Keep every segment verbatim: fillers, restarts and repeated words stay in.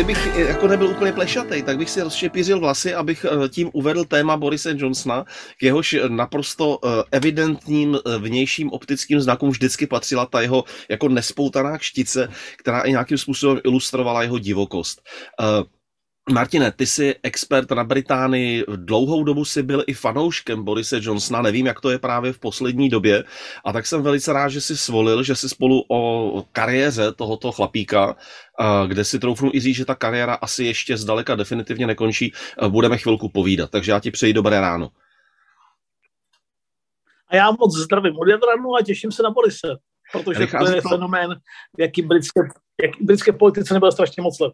kdybych jako nebyl úplně plešatej, tak bych si rozšepířil vlasy, abych tím uvedl téma Borise Johnsona, k jehož naprosto evidentním vnějším optickým znakům vždycky patřila ta jeho jako nespoutaná kštice, která i nějakým způsobem ilustrovala jeho divokost. Martine, ty jsi expert na Británii, dlouhou dobu jsi byl i fanouškem Borise Johnsona, nevím, jak to je právě v poslední době, a tak jsem velice rád, že jsi svolil, že jsi spolu o kariéře tohoto chlapíka, kde si troufnu i říct, že ta kariéra asi ještě zdaleka definitivně nekončí, budeme chvilku povídat, takže já ti přeji dobré ráno. A já moc zdravím od Jadranu a těším se na Borise, protože to je to... fenomén, jaký britské, jak britské politice nebylo strašně moc let.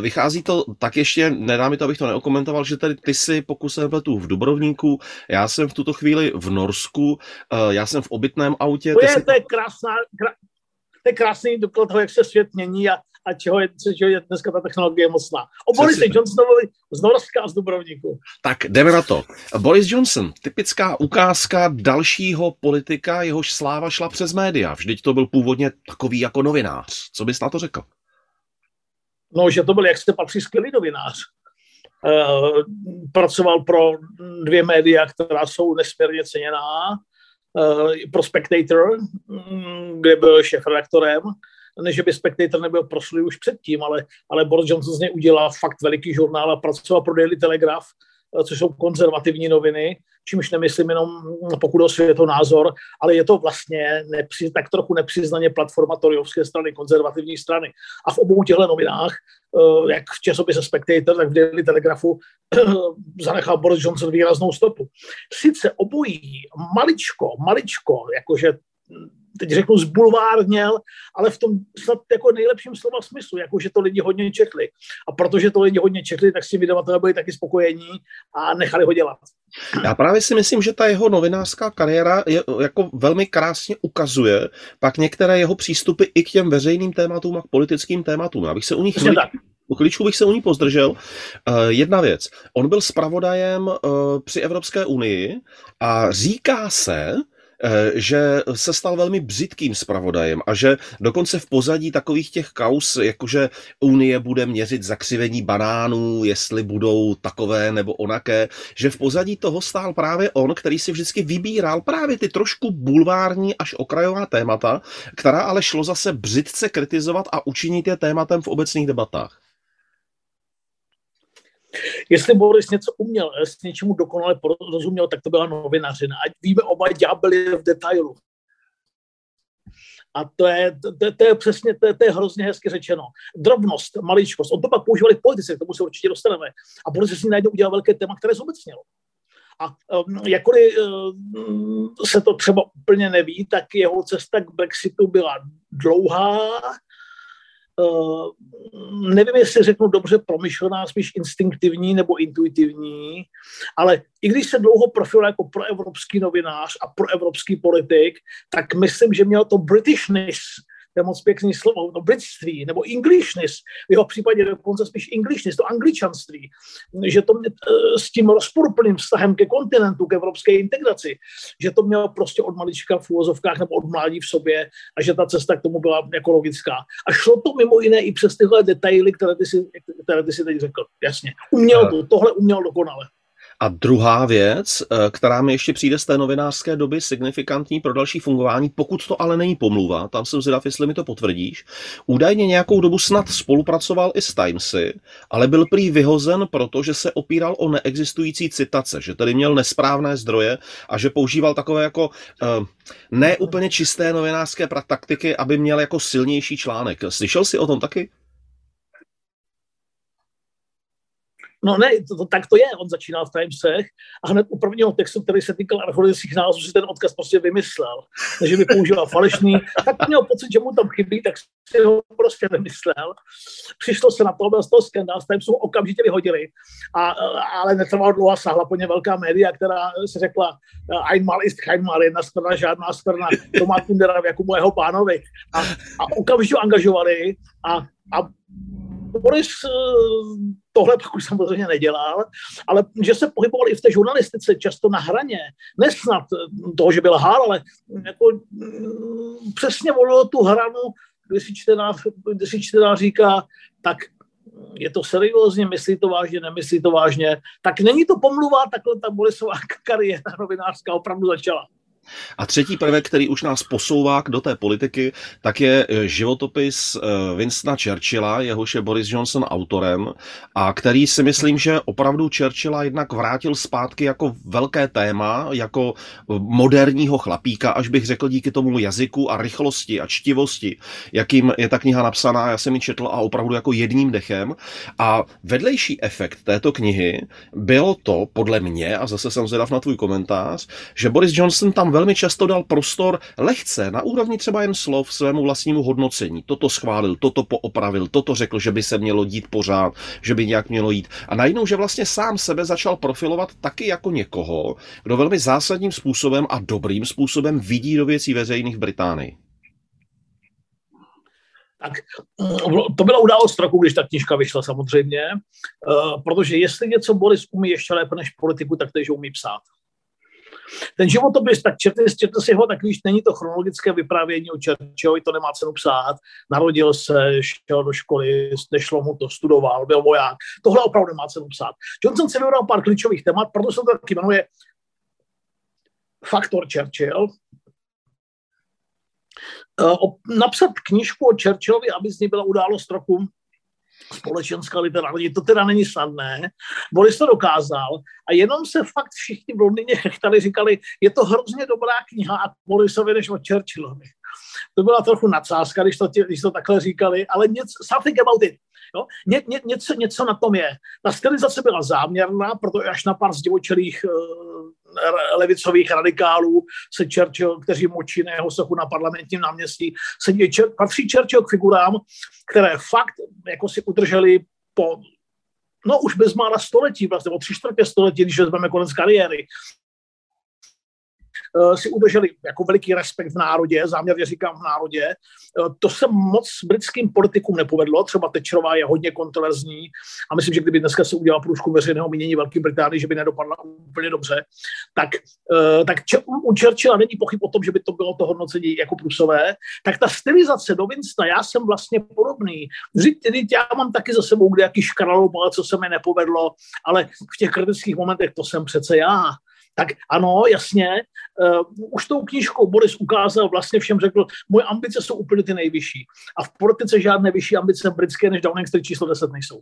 Vychází to tak ještě, nedá mi to, abych to neokomentoval, že tady ty si, pokud se nepletu, v Dubrovníku, já jsem v tuto chvíli v Norsku, já jsem v obytném autě. To je, si... to je, krásná, krá... to je krásný doklad toho, jak se svět mění a, a čeho, je, čeho je dneska ta technologie mocná. O Borise Johnsonovi z Norska a z Dubrovníku. Tak jdeme na to. Boris Johnson, typická ukázka dalšího politika, jehož sláva šla přes média. Vždyť to byl původně takový jako novinář. Co bys na to řekl? No, že to byl, jak se patří, skvělý novinář. Uh, pracoval pro dvě média, která jsou nesmírně ceněná. Uh, pro Spectator, kde byl šéfredaktorem. Ne, že by Spectator nebyl proslulý už předtím, ale, ale Boris Johnson z něj udělal fakt veliký žurnál a pracoval pro Daily Telegraph, což jsou konzervativní noviny, čímž nemyslím jenom pokud o světonázor, ale je to vlastně nepři, tak trochu nepřiznaně platforma toryovské strany, konzervativní strany. A v obou těchto novinách, jak v časopise Spectator, tak v Daily Telegraphu, zanechal Boris Johnson výraznou stopu. Sice obojí maličko, maličko, jakože teď řeknu zbulvárněl, ale v tom snad jako nejlepším slova smyslu, jakože to lidi hodně četli. A protože to lidi hodně četli, tak si vydavatelé byli taky spokojení a nechali ho dělat. Já právě si myslím, že ta jeho novinářská kariéra je, jako velmi krásně ukazuje pak některé jeho přístupy i k těm veřejným tématům a k politickým tématům. Já bych se u nich... Chvíli... U klíčku bych se u ní pozdržel. Uh, jedna věc. On byl zpravodajem uh, při Evropské unii a říká se, že se stal velmi břitkým zpravodajem a že dokonce v pozadí takových těch kauz, jakože Unie bude měřit zakřivení banánů, jestli budou takové nebo onaké, že v pozadí toho stál právě on, který si vždycky vybíral právě ty trošku bulvární až okrajová témata, která ale šlo zase břitce kritizovat a učinit je tématem v obecných debatách. Jestli Boris něco uměl, jestli něčemu dokonale porozuměl, tak to byla novinařina. Ať víme, oba ďábeli v detailu. A to je, to, je, to je přesně, to je, to je hrozně hezky řečeno. Drobnost, maličkost. On to pak používali politici, k tomu se určitě dostaneme. A Boris si najednou udělal velké téma, které zobecnělo. A um, jakkoliv um, se to třeba úplně neví, tak jeho cesta k Brexitu byla dlouhá, Uh, nevím, jestli řeknu dobře promyšlená, spíš instinktivní nebo intuitivní, ale i když se dlouho profiloval jako proevropský novinář a proevropský politik, tak myslím, že měl to Britishness, to je moc pěkný slovo, to britství, nebo Englishness, v jeho případě dokonce spíš Englishness, to angličanství, že to mě, s tím rozporuplným vztahem ke kontinentu, k evropské integraci, že to mělo prostě od malička v úvozovkách nebo od mládí v sobě a že ta cesta k tomu byla jako logická. A šlo to mimo jiné i přes tyhle detaily, které ty si, které ty si teď řekl, jasně. Uměl to, tohle uměl dokonale. A druhá věc, která mi ještě přijde z té novinářské doby signifikantní pro další fungování, pokud to ale není pomluva, tam jsem zvědav, jestli mi to potvrdíš, údajně nějakou dobu snad spolupracoval i s Timesy, ale byl prý vyhozen, protože se opíral o neexistující citace, že tedy měl nesprávné zdroje a že používal takové jako ne úplně čisté novinářské praktiky, aby měl jako silnější článek. Slyšel jsi o tom taky? No ne, to, to, tak to je, on začínal v Timesech a hned u prvního textu, který se týkal archeologických nálezů, si ten odkaz prostě vymyslel, že by používal falešný, tak měl pocit, že mu tam chybí, tak si ho prostě vymyslel. Přišlo se na to, byl z toho skandál, s Timesu ho okamžitě vyhodili, a, ale netrvalo dlouho a sáhla po ně velká média, která se řekla einmal ist keinmal, jedna strana, žádná strana, to má Kundera jako mojeho pánovi. A, a okamžitě angažovali a, a Boris tohle pak už samozřejmě nedělal, ale že se pohyboval i v té žurnalistice často na hraně, nesnad toho, že byl hál, ale jako přesně volil tu hranu, když si čtenář, když si čtenář říká, tak je to seriózně, myslí to vážně, nemyslí to vážně, tak není to pomluva, takhle ta Borisová kariéra novinářská opravdu začala. A třetí prvek, který už nás posouvá do té politiky, tak je životopis Winstona Churchilla, jehož je Boris Johnson autorem, a který si myslím, že opravdu Churchilla jednak vrátil zpátky jako velké téma, jako moderního chlapíka, až bych řekl díky tomu jazyku a rychlosti a čtivosti, jakým je ta kniha napsaná, já jsem ji četl a opravdu jako jedním dechem. A vedlejší efekt této knihy bylo to, podle mě, a zase jsem zvědav na tvůj komentář, že Boris Johnson tam velmi často dal prostor lehce, na úrovni třeba jen slov, svému vlastnímu hodnocení. Toto schválil, toto poopravil, toto řekl, že by se mělo dít pořád, že by nějak mělo jít. A najednou, že vlastně sám sebe začal profilovat taky jako někoho, kdo velmi zásadním způsobem a dobrým způsobem vidí do věcí veřejných Británii. Tak to byla událost roku, když ta knížka vyšla samozřejmě, protože jestli něco Boris umí ještě lépe než politiku, tak to, že umí psát. Ten životopis, tak četl, četl si ho, tak víš, není to chronologické vyprávění o Churchillovi, to nemá cenu psát. Narodil se, šel do školy, nešlo mu to, studoval, byl voják. Tohle opravdu nemá cenu psát. Johnson si vybral pár klíčových témat, proto se to taky jmenuje Faktor Churchill. Napsat knížku o Churchillovi, aby z ní byla událost roku, společenská literární, to teda není snadné. Boris to dokázal a jenom se fakt všichni v Londýně chechtali, říkali, je to hrozně dobrá kniha a Borisovi než o Churchillovi. To byla trochu nadsázka, když to, když to takhle říkali, ale něco, something about it. No, ně, ně, něco, něco na tom je. Ta stylizace byla záměrná, protože až na pár zdivočelých uh, levicových radikálů se Churchill, kteří močí na jeho sochu na parlamentním náměstí, se dě, čer, patří Churchill k figurám, které fakt jako si udrželi po, no už bezmála století, vlastně o tři čtvrtě století, když vezmeme konec kariéry, si udrželi jako veliký respekt v národě, záměrně říkám v národě. To se moc britským politikům nepovedlo, třeba Thatcherová je hodně kontroverzní a myslím, že kdyby dneska se udělal průzkum veřejného mínění Velké Británie, že by nedopadla úplně dobře, tak, tak u Churchilla není pochyb o tom, že by to bylo to hodnocení jako prusové, tak ta stylizace do Winstona, já jsem vlastně podobný. Říct, já mám taky za sebou kdejaký škralop, ale co se mi nepovedlo, ale v těch kritických momentech to jsem přece já. Tak ano, jasně, uh, už tou knížkou Boris ukázal, vlastně všem řekl, moje ambice jsou úplně ty nejvyšší a v politice žádné vyšší ambice britské než Downing Street číslo deset nejsou.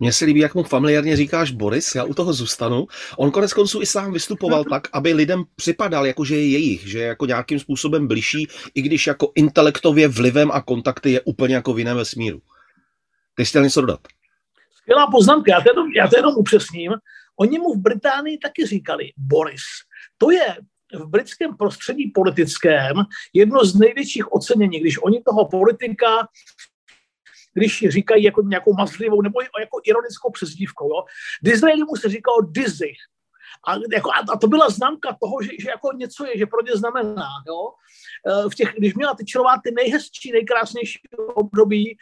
Mně se líbí, jak mu familiárně říkáš Boris, já u toho zůstanu. On koneckonců i sám vystupoval tak, aby lidem připadal, jako že je jejich, že je jako nějakým způsobem bližší, i když jako intelektově vlivem a kontakty je úplně jako v jiném vesmíru. Ty jsi chtěl něco dodat? Skvělá poznámka, já to jenom, já to jenom upřesním. Oni mu v Británii taky říkali Boris. To je v britském prostředí politickém jedno z největších ocenění, když oni toho politika, když říkají jako nějakou mazlivou nebo jako ironickou přezdívkou. Jo? Disraeli mu se říkalo Dizzy. A, jako, a to byla známka toho, že, že jako něco je, že pro ně znamená. Jo? V těch, když měla Thatcherová ty nejhezčí, nejkrásnější období,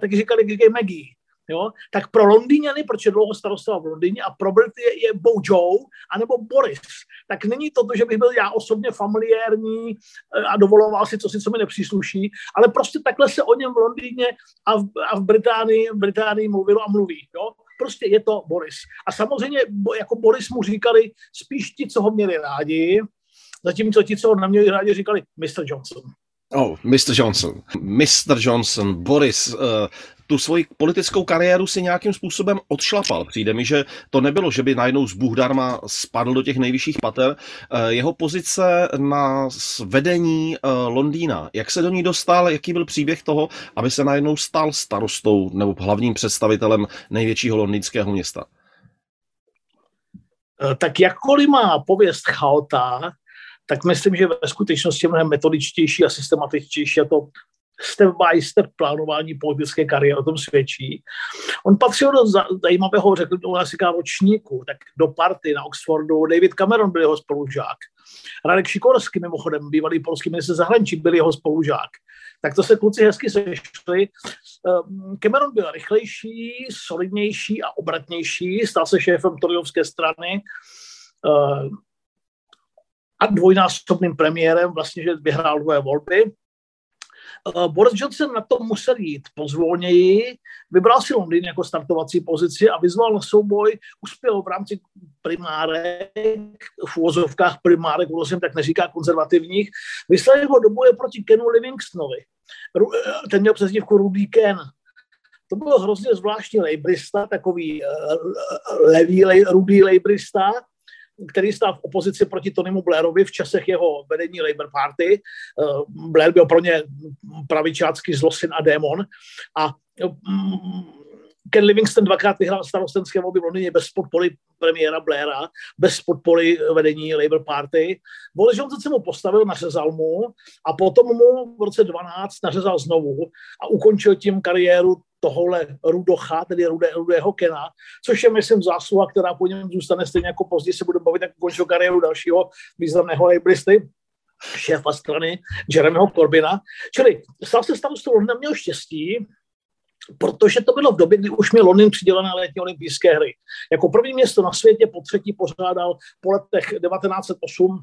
tak říkali G G Maggie. Jo? Tak pro Londýňany, protože dlouho starostoval v Londýně, a pro Brity je, je Bojo anebo Boris. Tak není to, že bych byl já osobně familiární a dovoloval si, co si co mi nepřísluší, ale prostě takhle se o něm v Londýně a v, a v Británii, v Británii mluvilo a mluví. Jo? Prostě je to Boris. A samozřejmě jako Boris mu říkali spíš ti, co ho měli rádi, zatímco ti, co ho neměli rádi, říkali mister Johnson. Oh, mister Johnson. mister Johnson, Boris... Uh... tu svoji politickou kariéru si nějakým způsobem odšlapal. Přijde mi, že to nebylo, že by najednou z Bůhdarma spadl do těch nejvyšších pater. Jeho pozice na vedení Londýna, jak se do ní dostal, jaký byl příběh toho, aby se najednou stal starostou nebo hlavním představitelem největšího londýnského města? Tak jakkoliv má pověst chaota, tak myslím, že ve skutečnosti je mnohem metodičtější a systematičtější a to step by step plánování politické kariéry, o tom svědčí. On patřil do zajímavého, řekl bych, klasika ročníku, tak do party na Oxfordu. David Cameron byl jeho spolužák. Radek Sikorski, mimochodem, bývalý polský minister zahraničí, byl jeho spolužák. Tak to se kluci hezky sešli. Cameron byl rychlejší, solidnější a obratnější, stal se šéfem toryovské strany a dvojnásobným premiérem, vlastně, že vyhrál dvě volby. Boris Johnson na to musel jít pozvolněji, vybral si Londýn jako startovací pozici a vyzval na souboj, uspěl v rámci primárek, v uvozovkách primárek, vlastně tak neříká konzervativních, vyslal jeho dobu je proti Kenu Livingstonovi. Ten měl přezdívku Rudý Ken. To byl hrozně zvláštní lejbrista, takový levý, lej, rudý lejbrista, který stál v opozici proti Tonymu Blairovi v časech jeho vedení Labour Party. Blair byl pro ně pravičácký zlosin a démon. A Ken Livingstone dvakrát vyhrál starostenské volby v Londýně bez podpory premiéra Blaira, bez podpory vedení Labour Party. Boris Johnson se mu postavil, nařezal mu a potom mu v roce dvanáct nařezal znovu a ukončil tím kariéru tohohle rudocha, tedy rudé, rudého Kena, což je, myslím, zásluha, která po něm zůstane stejně jako později, se budeme bavit, jak ukončil kariéru dalšího významného lejbristy, šéfa strany Jeremyho Corbyna. Čili stal se starostou Londýna, měl štěstí, protože to bylo v době, kdy už měl Londýn přidělené letní olympijské hry. Jako první město na světě po třetí pořádal po letech devatenáct set osm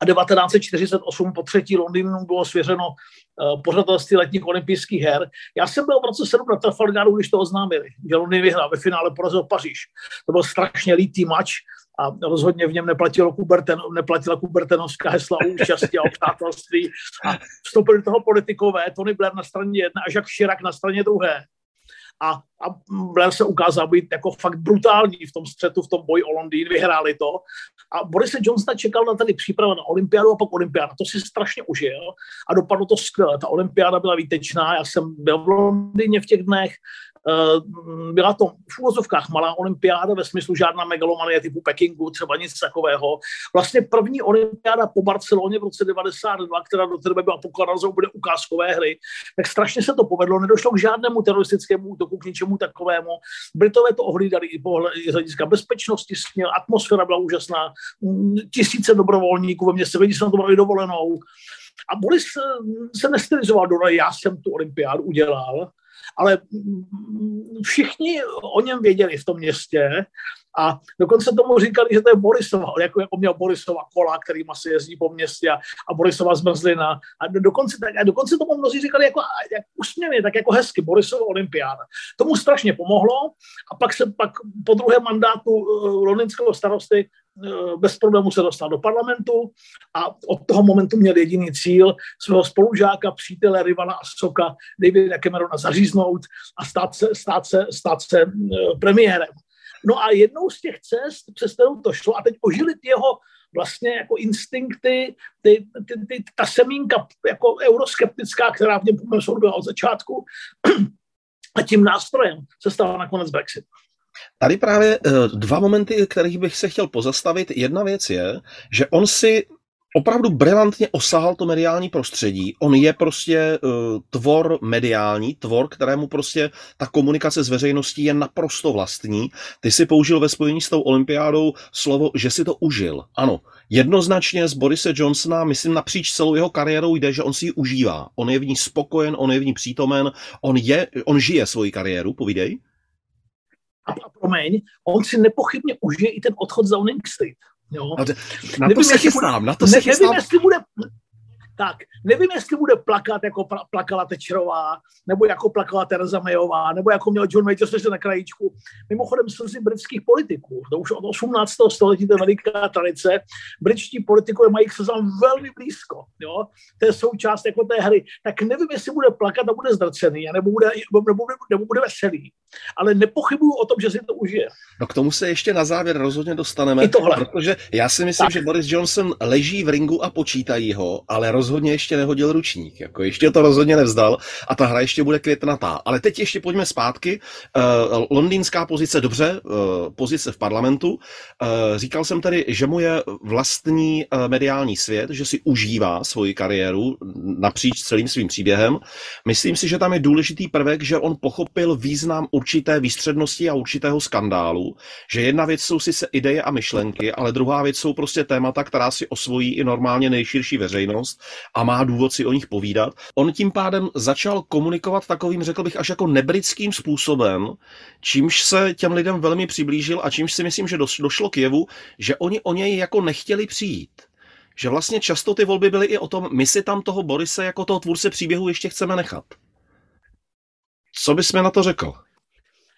a devatenáct set čtyřicet osm po třetí Londýnu bylo svěřeno uh, pořadatelství letních olympijských her. Já jsem byl v roce sedm na Trafalgaru, když to oznámili, že Londýn vyhrál, ve finále porazil Paříž. To byl strašně lítý mač a rozhodně v něm neplatilo Kuberten, neplatila kubertenovská hesla o účasti a o přátelství. A vstoupili do toho politikové, Tony Blair na straně jedné a Jacques Chirac na straně druhé. A, a Blair se ukázal být jako fakt brutální v tom střetu, v tom boji o Londýn, vyhráli to. A Boris Johnson čekal na tady přípravu na olympiádu a pak olympiáda. To si strašně užil a dopadlo to skvěle. Ta olympiáda byla výtečná, já jsem byl v Londýně v těch dnech. Byla to v úvozovkách malá olympiáda, ve smyslu žádná megalomanie typu Pekingu, třeba nic takového. Vlastně první olympiáda po Barceloně v roce devadesát dva, která do té doby byla pokládána za úplně ukázkové hry, tak strašně se to povedlo, nedošlo k žádnému teroristickému útoku, k ničemu takovému. Britové to ohlídali i z hlediska bezpečnosti, směl, atmosféra byla úžasná, tisíce dobrovolníků ve městě, lidi se na to brali dovolenou. A Boris se nestylizoval do role, já jsem tu olympiádu udělal, ale všichni o něm věděli v tom městě a dokonce tomu říkali, že to je Borisova, jako, jako měl Borisova kola, kterým asi jezdí po městě a, a Borisova zmrzlina. A dokonce, a dokonce tomu mnozí říkali jako, jako usměvně, tak jako hezky, Borisova olympiáda. Tomu strašně pomohlo a pak se pak po druhém mandátu londýnského starosty bez problému se dostal do parlamentu a od toho momentu měl jediný cíl svého spolužáka, přítele, rivala a soka Davida Camerona zaříznout a stát se, stát se, stát se premiérem. No a jednou z těch cest, přes kterou to šlo, a teď ožili jeho vlastně jako instinkty, ty, ty, ty, ta semínka jako euroskeptická, která v něm byla od začátku, a tím nástrojem se stala nakonec Brexit. Tady právě dva momenty, kterých bych se chtěl pozastavit. Jedna věc je, že on si opravdu brilantně osahal to mediální prostředí. On je prostě uh, tvor mediální, tvor, kterému prostě ta komunikace s veřejností je naprosto vlastní. Ty si použil ve spojení s tou olympiádou slovo, že si to užil. Ano, jednoznačně z Borise Johnsona, myslím napříč celou jeho kariérou jde, že on si ji užívá. On je v ní spokojen, on je v ní přítomen, on, je, on žije svoji kariéru, povídej. A promiň, on si nepochybně užije i ten odchod z Downing Street. Jo? Na to, na nevím, to se chystám, na to se ne, chystám. Nevím, jestli bude, tak, nevím, jestli bude plakat, jako pra, plakala Thatcherová, nebo jako plakala Theresa Mayová, nebo jako měl John Major, což je na krajíčku. Mimochodem slzy britských politiků. To už od osmnáctého století, to je veliká tradice. Britští politikové mají k slzám velmi blízko. Jo? To je součást jako té hry. Tak nevím, jestli bude plakat a bude zdrcený, nebo bude, nebo, nebo bude veselý. Ale nepochybuju o tom, že si to užije. No k tomu se ještě na závěr rozhodně dostaneme, protože já si myslím, tak, že Boris Johnson leží v ringu a počítají ho, ale rozhodně ještě nehodil ručník, jako ještě to rozhodně nevzdal a ta hra ještě bude květnatá. Ale teď ještě pojďme zpátky. Uh, londýnská pozice, dobře, uh, pozice v parlamentu. Uh, říkal jsem tady, že mu je vlastní uh, mediální svět, že si užívá svoji kariéru napříč celým svým příběhem. Myslím si, že tam je důležitý prvek, že on pochopil význam určité výstřednosti a určitého skandálu, že jedna věc jsou sice ideje a myšlenky, ale druhá věc jsou prostě témata, která si osvojí i normálně nejširší veřejnost a má důvod si o nich povídat. On tím pádem začal komunikovat takovým, řekl bych, až jako nebritským způsobem, čímž se těm lidem velmi přiblížil a čímž si myslím, že došlo k jevu, že oni o něj jako nechtěli přijít. že vlastně často ty volby byly i o tom, my si tam toho Borise jako toho tvůrce příběhu ještě chceme nechat. Co bys mi na to řekl?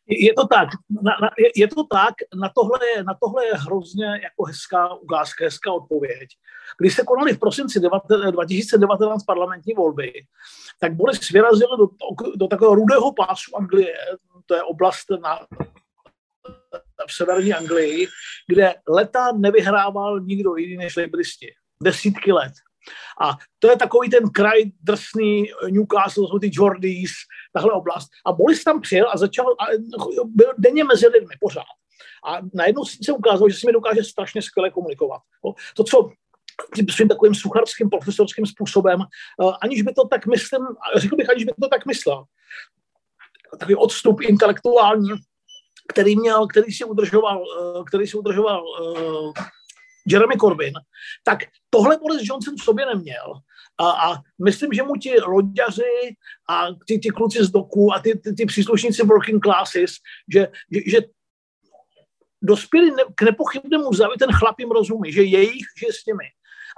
Je to tak, na, na, je, je to tak, na tohle, na tohle je hrozně jako hezká ukázka, hezká odpověď. Když se konaly v prosinci dva tisíce devatenáct parlamentní volby, tak Boris vyrazil do, do takového rudého pásu Anglie, to je oblast na, v severní Anglii, kde leta nevyhrával nikdo jiný než libristi. Desítky let. A to je takový ten kraj drsný, Newcastle, jsou ty Geordies, tahle oblast. A Boris tam přijel a začal, a byl denně mezi lidmi pořád. A najednou se ukázalo, že si mi dokáže strašně skvěle komunikovat. To, co svým takovým sucharským, profesorským způsobem, aniž by to tak myslel, řekl bych, aniž by to tak myslel. Takový odstup intelektuální, který měl, který si udržoval, který si udržoval Jeremy Corbyn, tak tohle Boris Johnson v sobě neměl. A, a myslím, že mu ti loďaři a ty, ty kluci z doku a ty, ty, ty příslušníci working classes, že, že, že dospěli ne, k nepochybnému závěru, ten chlap jim rozumí, že jejich, že s nimi.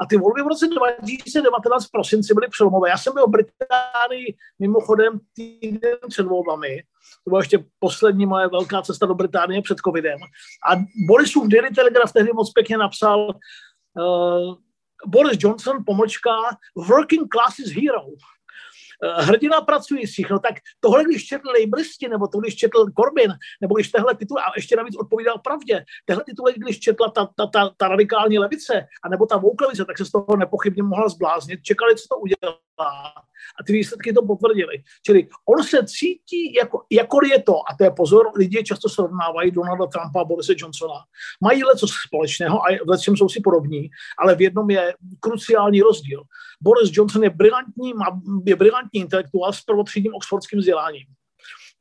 A ty volby v roce dva tisíce devatenáct v prosinci byly přelomové. Já jsem byl v Británii mimochodem týden před volbami. To byla ještě poslední moje velká cesta do Británie před covidem. A Borisův Daily Telegraph tehdy moc pěkně napsal uh, Boris Johnson, pomlčka, working class is hero. Uh, hrdina pracujících. No tak tohle, když četl laboristi, nebo to, když četl Corbyn, nebo když tehle titul, a ještě navíc odpovídal pravdě, tehle titul, když četla ta, ta, ta, ta radikální levice, anebo ta vouklevice, tak se z toho nepochybně mohla zbláznit. Čekali, co to udělá. A ty výsledky to potvrdily. Čili on se cítí, jako, jako je to, a to je pozor, lidi často srovnávají Donalda Trumpa a Borise Johnsona. Mají leco společného a lecem jsou si podobní, ale v jednom je kruciální rozdíl. Boris Johnson je brilantní, je brilantní intelektuál s prvotřídním oxfordským vzděláním.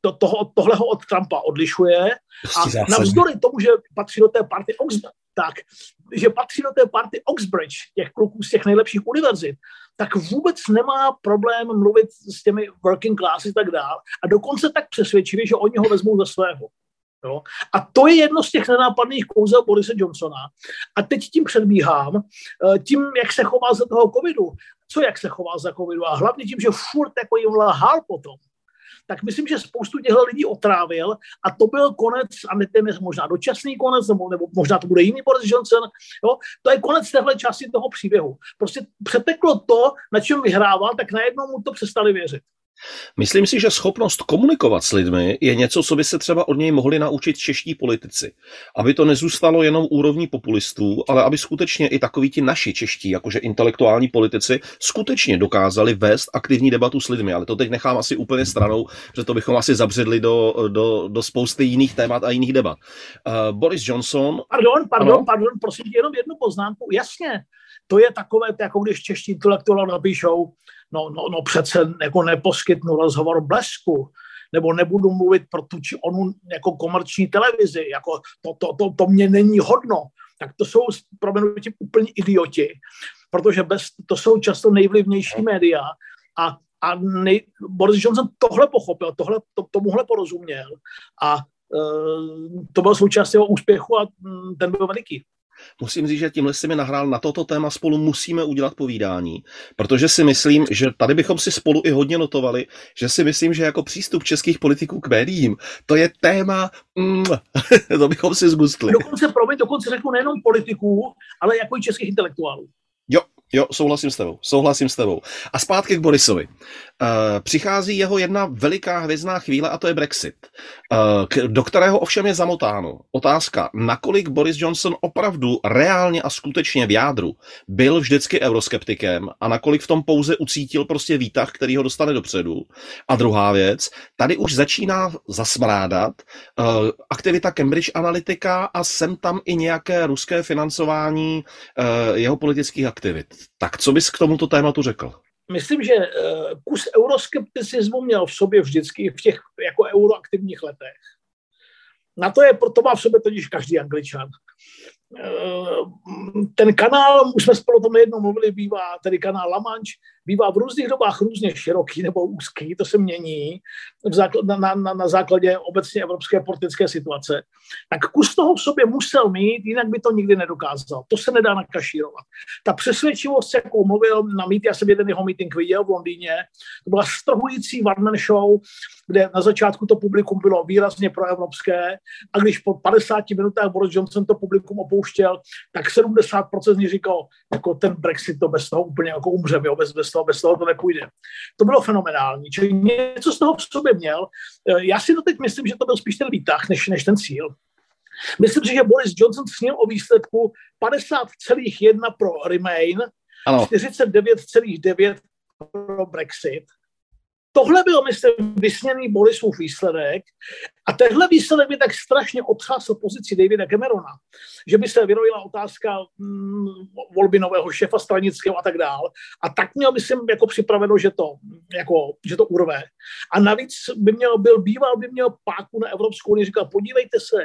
To, toho, tohle ho od Trumpa odlišuje a navzdory tomu, že patří do té party Oxford, tak, že patří do té party Oxbridge, těch kluků z těch nejlepších univerzit, tak vůbec nemá problém mluvit s těmi working class a tak dál. A dokonce tak přesvědčivě, že oni ho vezmou za svého. Jo? A to je jedno z těch nenápadných kouzel Borise Johnsona. A teď tím předbíhám, tím, jak se chová za toho covidu. Co, jak se chová za covidu? A hlavně tím, že furt jako jim lhal potom. Tak myslím, že spoustu těchto lidí otrávil a to byl konec, a ten je možná dočasný konec, nebo, nebo možná to bude jiný Boris Johnson, jo? To je konec téhle části toho příběhu. Prostě přeteklo to, na čem vyhrával, tak najednou mu to přestali věřit. Myslím si, že schopnost komunikovat s lidmi je něco, co by se třeba od něj mohli naučit čeští politici. Aby to nezůstalo jenom úrovní populistů, ale aby skutečně i takoví ti naši čeští, jakože intelektuální politici, skutečně dokázali vést aktivní debatu s lidmi. Ale to teď nechám asi úplně stranou, že to bychom asi zabředli do, do, do spousty jiných témat a jiných debat. Uh, Boris Johnson... Pardon, pardon, ano? pardon, prosím, jenom jednu poznámku. Jasně, to je takové, jako když čeští intelektuálové napíšou, No, no, no přece jako neposkytnu rozhovor Blesku, nebo nebudu mluvit pro tu či onu jako komerční televizi, jako to, to, to, to mě není hodno. Tak to jsou proměnutí úplně idioti, protože bez, to jsou často nejvlivnější média a, a nej, Boris Johnson tohle pochopil, tohle, to, tomuhle porozuměl a e, to byl součást jeho úspěchu a ten byl veliký. Musím říct, že tímhle si mi nahrál na toto téma spolu musíme udělat povídání, protože si myslím, že tady bychom si spolu i hodně notovali, že si myslím, že jako přístup českých politiků k médiím, to je téma, mm, to bychom si zbustli. Dokonce, promiň, dokonce řeknu nejenom politiků, ale jako i českých intelektuálů. Jo, jo, souhlasím s tebou, souhlasím s tebou. A zpátky k Borisovi. Uh, přichází jeho jedna veliká hvězdná chvíle a to je Brexit, uh, k, do kterého ovšem je zamotáno. Otázka, nakolik Boris Johnson opravdu reálně a skutečně v jádru byl vždycky euroskeptikem a nakolik v tom pouze ucítil prostě výtah, který ho dostane dopředu. A druhá věc, tady už začíná zasmrádat uh, aktivita Cambridge Analytica a sem tam i nějaké ruské financování uh, jeho politických aktivit. Tak co bys k tomuto tématu řekl? Myslím, že kus euroskepticismu měl v sobě vždycky v těch jako euroaktivních letech. Na to je, proto má v sobě totiž každý Angličan. ten kanál, už jsme spolu o tom jednou mluvili, bývá, tedy kanál La Manche, bývá v různých dobách různě široký nebo úzký, to se mění v zákl- na, na, na základě obecně evropské politické situace, tak kus toho v sobě musel mít, jinak by to nikdy nedokázal. To se nedá nakašírovat. Ta přesvědčivost, jakou mluvil na mít, já jsem jeden jeho meeting viděl v Londýně, to byla strhující one-man show, kde na začátku to publikum bylo výrazně proevropské a když po padesáti minutách Boris Johnson to publikum opouštěl, tak sedmdesát procent z nich říkalo, jako ten Brexit to bez toho úplně jako umře, jo, bez, bez toho, bez toho to nepůjde. To bylo fenomenální, čili něco z toho v sobě měl. Já si doteď myslím, že to byl spíš ten výtah, než, než ten cíl. Myslím si, že Boris Johnson snil o výsledku padesát celá jedna pro Remain, ano. čtyřicet devět celá devět pro Brexit. Tohle byl, myslím, vysněný Borisův výsledek a tenhle výsledek by tak strašně otřásl pozici Davida Camerona, že by se vyrojila otázka mm, volby nového šefa stranického a tak dál. A tak měl, myslím, jako připraveno, že to, jako, že to urve. A navíc by měl, byl býval, by měl páku na Evropskou unii, říkal, podívejte se,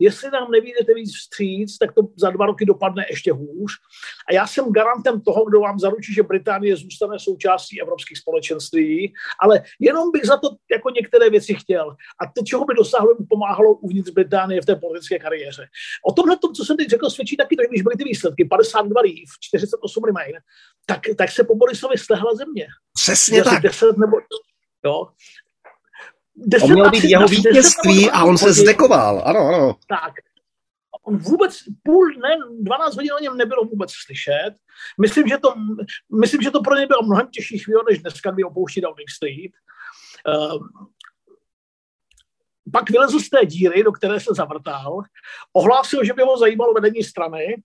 jestli nám nevídete víc vstříc, tak to za dva roky dopadne ještě hůř. A já jsem garantem toho, kdo vám zaručí, že Británie zůstane součástí evropských společenství, ale jenom bych za to jako některé věci chtěl. A to, čeho by dosáhlo, by pomáhalo uvnitř Británie v té politické kariéře. O tomhle tom, co jsem teď řekl, svědčí taky, když byly ty výsledky, padesát dva Leave, čtyřicet osm Remain, tak, tak se po Borisovi slehla země. Přesně tak. deset nebo... Jo. deset, on měl být jeho vítězství a on se zdekoval. Ano, ano. Tak. On vůbec půl dne, dvanáct hodin o něm nebylo vůbec slyšet. Myslím, že to, myslím, že to pro něj bylo mnohem těžší chvíle, než dneska, kdy opouští Downing Street. Uh, pak vylezl z té díry, do které se zavrtal. Ohlásil, že by ho zajímalo vedení strany.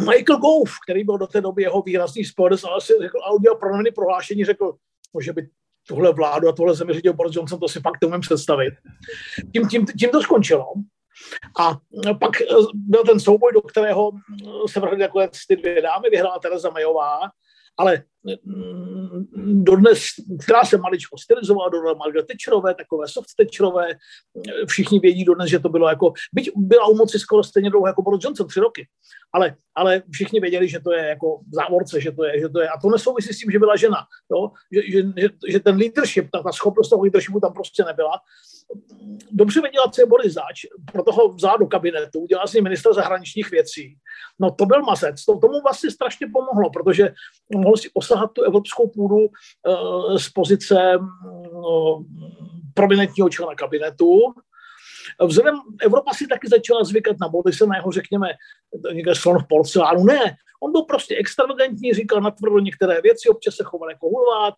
Michael Gove, který byl do té doby jeho výrazný spojenec, ale si řekl, a udělal proměnné prohlášení, řekl, že by tuhle vládu a tuhle zemi řídil Boris Johnson, to si fakt neumím představit. Tím, tím, tím to skončilo. A pak byl ten souboj, do kterého se vrhly nakonec ty dvě dámy, vyhrála Theresa Mayová, ale dodnes, která se maličko stylizovala, dodala Margaret Thatcherové, takové soft Thatcherové, všichni vědí dodnes, že to bylo jako, byť byla u moci skoro stejně dlouho jako Boris Johnson, tři roky, ale, ale všichni věděli, že to je jako závorce, že to je, že to je, a to nesouvisí s tím, že byla žena, jo? Že, že, že, že ten leadership, ta, ta schopnost toho leadershipu tam prostě nebyla. Dobře věděla, co je Boris zač, proto ho vzala do kabinetu, udělala s ním ministra zahraničních věcí. No to byl mazec, to, tomu vlastně strašně pomohlo, protože mohl si osahat tu evropskou půdu uh, z pozice uh, prominentního člena kabinetu. Vzhledem, Evropa si taky začala zvykat na Borise, na jeho, řekněme, někde slon v porcelánu, ne. On byl prostě extravagantní, říkal natvrdo některé věci, občas se choval jako hulvát.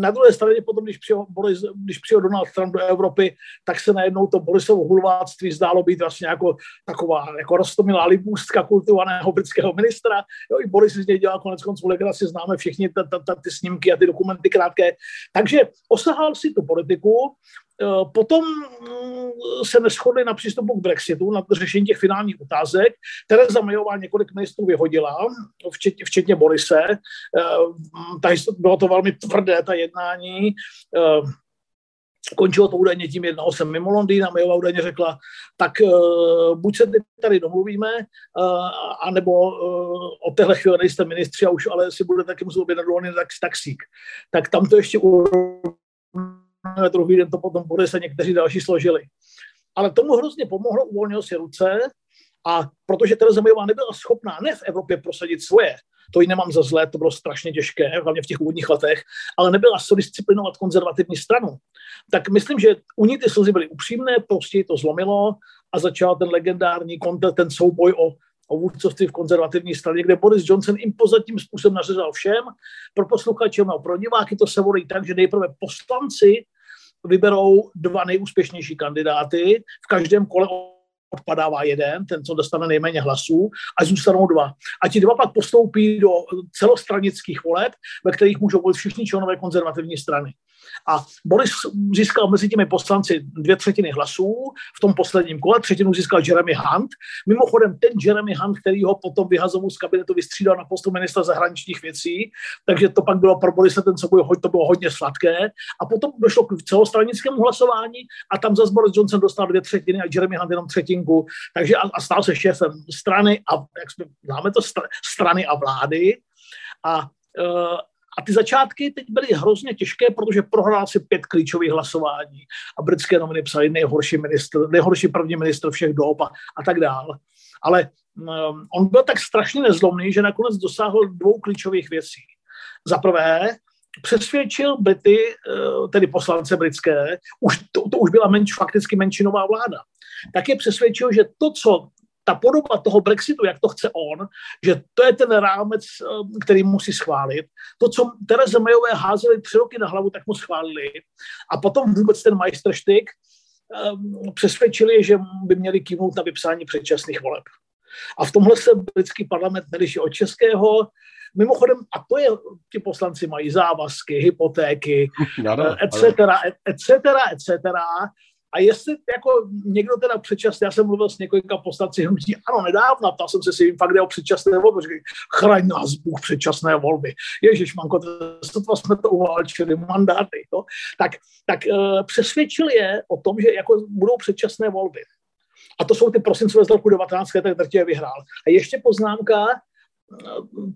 Na druhé straně potom, když přijel, Boris, když přijel Donald Trump do Evropy, tak se najednou to Borisovo hulváctví zdálo být vlastně jako taková jako roztomilá libůstka kultivovaného britského ministra. Jo, i Boris z něj dělal konec konců legraci, známe všichni ta, ta, ta, ty snímky a ty dokumenty krátké. Takže osahal si tu politiku. Potom se neshodli na přístupu k Brexitu, na řešení těch finálních otázek. Theresa Mayová několik ministrů vyhodila, včetně, včetně Borise. Bylo to velmi tvrdé, ta jednání. Končilo to údajně tím, jednalo se mimo Londýn a Mayová údajně řekla, tak buď se tady domluvíme, anebo od téhle chvíle nejste ministři a už ale si budete taky muset objednat dovolený taxík. Tak tam to ještě u... druhý den to potom bude se někteří další složili. Ale tomu hrozně pomohlo, uvolnil si ruce a protože Theresa Mayová nebyla schopná ne v Evropě prosadit svoje, to ji nemám za zlé, to bylo strašně těžké, hlavně v těch úvodních letech, ale nebyla se disciplinovat konzervativní stranu. Tak myslím, že u ní ty slzy byly upřímné, prostě to zlomilo a začal ten legendární kontr, ten souboj o o vůdcovství v konzervativní straně, kde Boris Johnson impozantním způsobem nařezal všem. Pro posluchače a pro diváky to se volí tak, že nejprve poslanci vyberou dva nejúspěšnější kandidáty. V každém kole odpadává jeden, ten, co dostane nejméně hlasů, a zůstanou dva. A ti dva pak postoupí do celostranických voleb, ve kterých můžou volit všichni členové konzervativní strany. A Boris získal mezi těmi poslanci dvě třetiny hlasů v tom posledním kole, třetinu získal Jeremy Hunt. Mimochodem ten Jeremy Hunt, který ho potom vyhazovu z kabinetu vystřídal na postu ministra zahraničních věcí, takže to pak bylo pro Borisa ten, co byl, to bylo hodně sladké. A potom došlo k celostranickému hlasování a tam zase Boris Johnson dostal dvě třetiny a Jeremy Hunt jenom třetinku. Takže a, a stal se šéfem strany a jak jsme, známe to, strany a vlády. A e, A ty začátky teď byly hrozně těžké, protože prohrál si pět klíčových hlasování a britské noviny psali nejhorší ministr, nejhorší první ministr všech dob a, a tak dál. Ale um, on byl tak strašně nezlomný, že nakonec dosáhl dvou klíčových věcí. Za prvé, přesvědčil Brity, tedy poslance britské, už, to, to už byla menš, fakticky menšinová vláda, tak je přesvědčil, že to, co ta podoba toho Brexitu, jak to chce on, že to je ten rámec, který musí schválit. To, co Theresa Mayové házeli tři roky na hlavu, tak mu schválili. A potom vůbec ten majstrštyk um, přesvědčili, že by měli kývnout na vypsání předčasných voleb. A v tomhle se britský parlament neliší od českého. Mimochodem, a to je, ti poslanci mají závazky, hypotéky, et cetera, et cetera, et cetera. A jestli jako někdo teda předčasně, já jsem mluvil s několika poslanci hnutí, ano, nedávno, ptal jsem se si jim fakt jde o předčasné volby, říkají, chraň nás Bůh předčasné volby. Ježišmanko, to jsme to uvalčili, mandáty. No? Tak, tak e, přesvědčil je o tom, že jako budou předčasné volby. A to jsou ty prosincové z roku devatenáct, tak drtivě vyhrál. A ještě poznámka,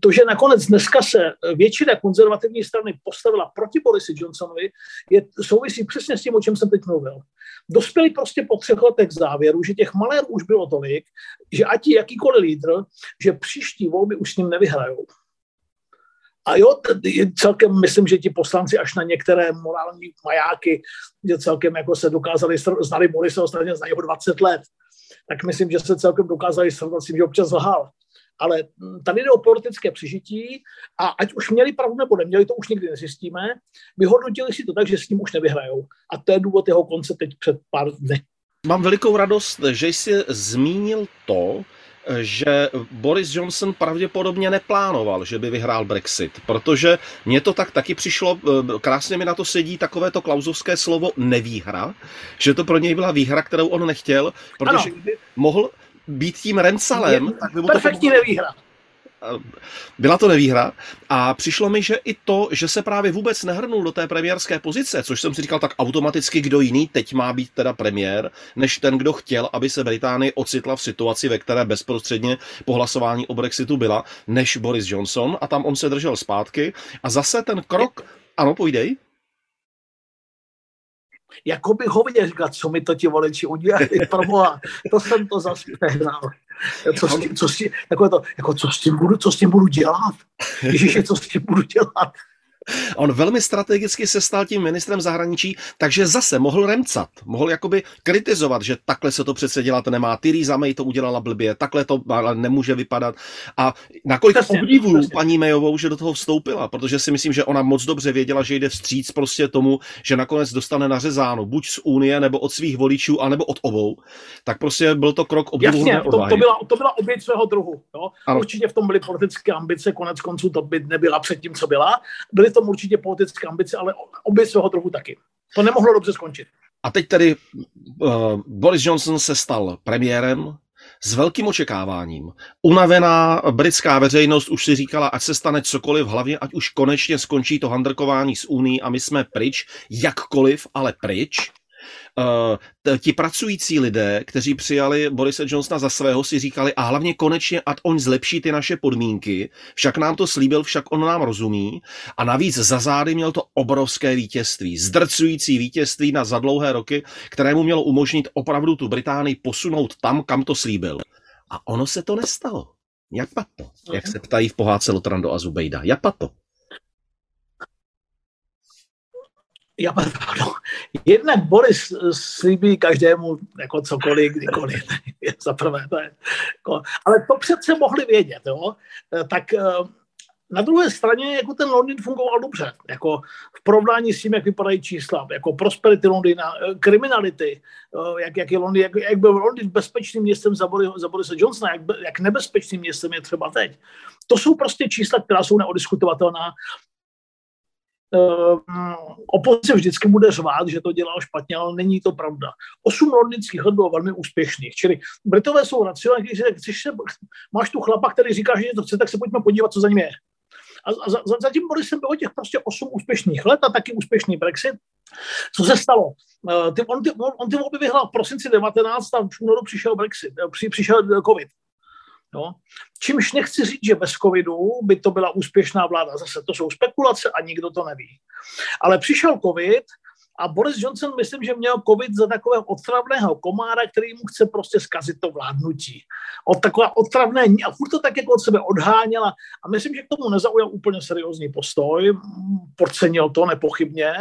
to, že nakonec dneska se většina konzervativní strany postavila proti Borisi Johnsonovi, je, souvisí přesně s tím, o čem jsem teď mluvil. Dospěli prostě po třech letech závěru, že těch malérů už bylo tolik, že ať je jakýkoliv lídr, že příští volby už s ním nevyhrajou. A jo, celkem myslím, že ti poslanci až na některé morální majáky, že celkem jako se dokázali, znali Borisa, ostatně znají ho dvacet let, tak myslím, že se celkem dokázali srovnat s tím, že občas lhal. Ale tady jde o politické přežití a ať už měli pravdu nebo neměli, to už nikdy nezjistíme, vyhodnotili si to tak, že s tím už nevyhrajou. A to je důvod jeho konce teď před pár dny. Mám velikou radost, že jsi zmínil to, že Boris Johnson pravděpodobně neplánoval, že by vyhrál Brexit, protože mně to tak taky přišlo, krásně mi na to sedí takovéto klauzovské slovo nevýhra, že to pro něj byla výhra, kterou on nechtěl, protože kdyby mohl být tím Rensalem, tak by mu perfektní to nevýhra. Byla to nevýhra a přišlo mi, že i to, že se právě vůbec nehrnul do té premiérské pozice, což jsem si říkal, tak automaticky kdo jiný teď má být teda premiér, než ten, kdo chtěl, aby se Británie ocitla v situaci, ve které bezprostředně po hlasování o Brexitu byla, než Boris Johnson, a tam on se držel zpátky a zase ten krok, ano, pojdej. Jako bych hovně říkal, co mi to ti voliči udělali, proboha, to jsem to zase přehnal. Co s tím, co s tím, takové to, jako co s tím budu, co s tím budu dělat? Ježiši, co s tím budu dělat? On velmi strategicky se stal tím ministrem zahraničí, takže zase mohl remcat, mohl jakoby kritizovat, že takhle se to přece dělat nemá, Theresa May to udělala blbě, takhle to nemůže vypadat. A nakolik obdivuju paní Mayovou, že do toho vstoupila, protože si myslím, že ona moc dobře věděla, že jde vstříc prostě tomu, že nakonec dostane nařezáno, buď z Unie, nebo od svých voličů, anebo od obou. Tak prostě byl to krok obdivuhodné odvahy. To, to byla, to byla oběť svého druhu. Jo? Určitě v tom byly politické ambice, konec konců to by nebyla předtím, co byla. Byly tom určitě politické ambice, ale obě svého trochu taky. To nemohlo dobře skončit. A teď tedy uh, Boris Johnson se stal premiérem s velkým očekáváním. Unavená britská veřejnost už si říkala, ať se stane cokoliv, hlavně ať už konečně skončí to handrkování s Unií a my jsme pryč, jakkoliv, ale pryč. Uh, t- ti pracující lidé, kteří přijali Borise Johnsona za svého, si říkali a hlavně konečně, ať on zlepší ty naše podmínky, však nám to slíbil, však on nám rozumí a navíc za zády měl to obrovské vítězství, zdrcující vítězství na za dlouhé roky, kterému mělo umožnit opravdu tu Británii posunout tam, kam to slíbil. A ono se to nestalo. Japato, jak se ptají v pohádce Lotrando a Zubejda. Japato. Já, pardon. Jednak Boris slíbí každému jako cokoliv, kdykoliv. Za prvé, to je, jako, ale to přece mohli vědět. Jo? Tak na druhé straně jako ten Londýn fungoval dobře. Jako v porovnání s tím, jak vypadají čísla, jako prosperity Londýna, kriminality, jak, jak, je Londýn, jak, jak byl Londýn bezpečným městem za, Boris, za Borisa Johnsona, jak, jak nebezpečným městem je třeba teď. To jsou prostě čísla, která jsou neodiskutovatelná. opozice vždycky bude řvát, že to dělá špatně, ale není to pravda. Osm londýnských let bylo velmi úspěšných, čili Britové jsou racionální, když se, máš tu chlapa, který říká, že něco chce, tak se pojďme podívat, co za ním je. A, a za, za tím Borisem bylo těch prostě osm úspěšných let a taky úspěšný Brexit. Co se stalo? Ty, on, ty, on, on ty volby vyhrál v prosinci devatenáct a v únoru přišel Brexit, při, přišel covid. No. Čímž nechci říct, že bez covidu by to byla úspěšná vláda. Zase to jsou spekulace a nikdo to neví. Ale přišel covid a Boris Johnson, myslím, že měl covid za takového otravného komára, který mu chce prostě zkazit to vládnutí. Od taková otravné, a furt to tak jako od sebe odháněla. A myslím, že k tomu nezaujal úplně seriózní postoj. Podcenil to nepochybně,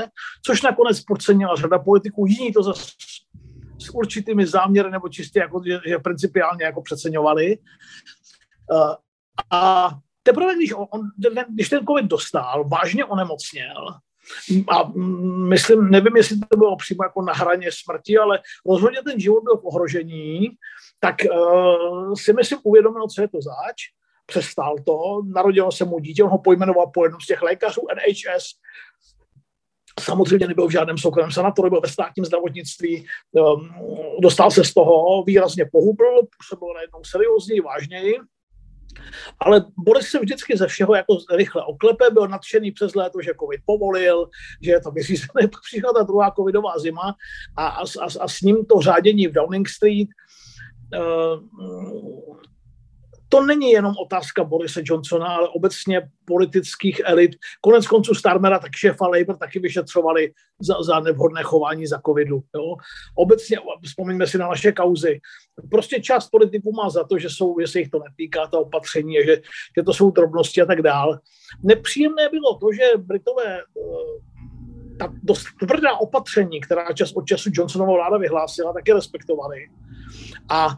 což nakonec podcenila řada politiků. Jiní to zase s určitými záměry, nebo čistě jako, že, že principiálně jako přeceňovali. Uh, a teprve, když, on, když ten covid dostal, vážně onemocněl, a myslím, nevím, jestli to bylo přímo jako na hraně smrti, ale rozhodně ten život byl v ohrožení, tak uh, si myslím uvědomil, co je to zač, přestal to, narodilo se mu dítě, on ho pojmenoval po jednom z těch lékařů N H S, samozřejmě nebyl v žádném soukromém sanatoriu, byl ve státním zdravotnictví, dostal se z toho, výrazně pohubl, působil najednou seriózněji, vážněji. Ale Boris se vždycky ze všeho jako rychle oklepe, byl nadšený přes léto, že covid povolil, že je to vyřízené, přišla ta druhá covidová zima a, a, a, a s ním to řádění v Downing Street. Uh, To není jenom otázka Borise Johnsona, ale obecně politických elit. Konec konců Starmera, tak šéfa Labour, taky vyšetřovali za, za nevhodné chování za covidu. Jo. Obecně, vzpomeňme si na naše kauzy, prostě část politiků má za to, že, jsou, že se jich to netýká, ta opatření, že, že to jsou drobnosti a tak dál. Nepříjemné bylo to, že Britové ta dost tvrdá opatření, která čas od času Johnsonova vláda vyhlásila, taky respektovali. A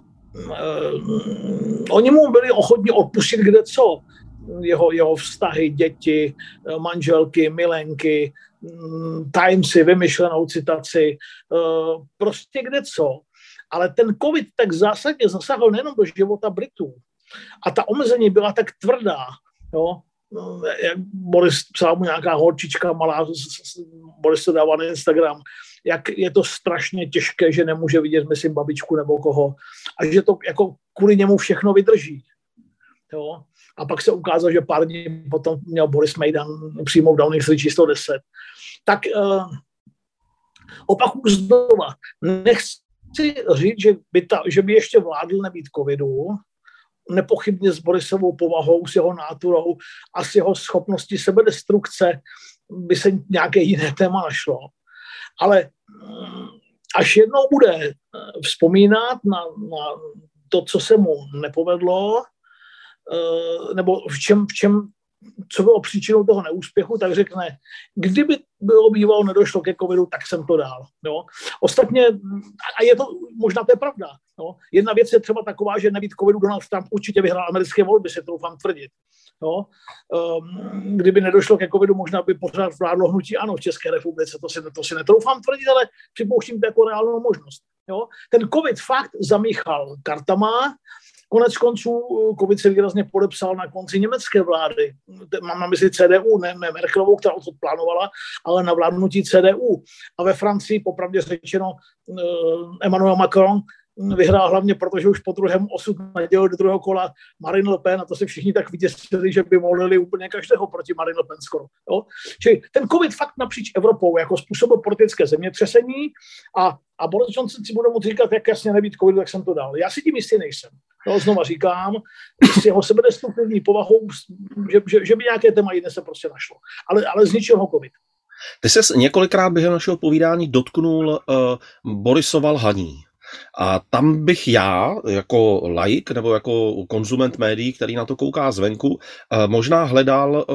oni mu byli ochotni odpustit kde co. Jeho, jeho vztahy, děti, manželky, milenky, Timesy, vymyšlenou citaci, prostě kde co. Ale ten covid tak zásadně zasahl nejenom do života Britů. A ta omezení byla tak tvrdá, jo. Jak Boris psal mu nějaká holčička malá, Boris to dává na Instagram, jak je to strašně těžké, že nemůže vidět, myslím, babičku nebo koho. A že to jako kvůli němu všechno vydrží. Jo? A pak se ukázalo, že pár dní potom měl Boris Mejdan přímo v Downing Street číslo deset. Tak eh, opakuju znova. Nechci říct, že by, ta, že by ještě vládl nebýt covidu, nepochybně s Borisovou povahou, s jeho náturou a s jeho schopností sebedestrukce by se nějaké jiné téma našlo. Ale až jednou bude vzpomínat na, na to, co se mu nepovedlo, nebo v čem, v čem, co bylo příčinou toho neúspěchu, tak řekne, kdyby bylo bývalo nedošlo ke covidu, tak jsem to dal. Jo. Ostatně, a je to, možná to je pravda, jo. Jedna věc je třeba taková, že nebýt covidu Donald Trump určitě vyhrál americké volby, se troufám tvrdit. Jo. Um, kdyby nedošlo ke covidu, možná by pořád vládlo hnutí ANO v České republice, to si, to si netroufám tvrdit, ale připouštím to jako reálnou možnost. Jo. Ten covid fakt zamíchal kartama. Konec konců covid se výrazně podepsal na konci německé vlády. Mám na mysli C D U, ne, ne Merkelovou, která to plánovala, ale na vládnutí C D U. A ve Francii, popravdě řečeno, Emmanuel Macron vyhrál hlavně, protože už po druhém osud nadělil do druhého kola Marine Le Pen a to se všichni tak vyděsili, že by volili úplně každého proti Marine Le Pen skoro. Jo? Čili ten covid fakt napříč Evropou jako způsobil politické zemětřesení a, a Boris Johnson si bude moct říkat, jak jasně nebýt covidu, tak jsem to dal. Já si tím jistý nejsem. No, znova říkám, s jeho sebedestruktivní povahou, že, že, že by nějaké téma jiné se prostě našlo. Ale, ale zničil ho covid. Ty ses několikrát během našeho povídání dotknul uh, Borisova lhaní. A tam bych já, jako laik nebo jako konzument médií, který na to kouká zvenku, možná hledal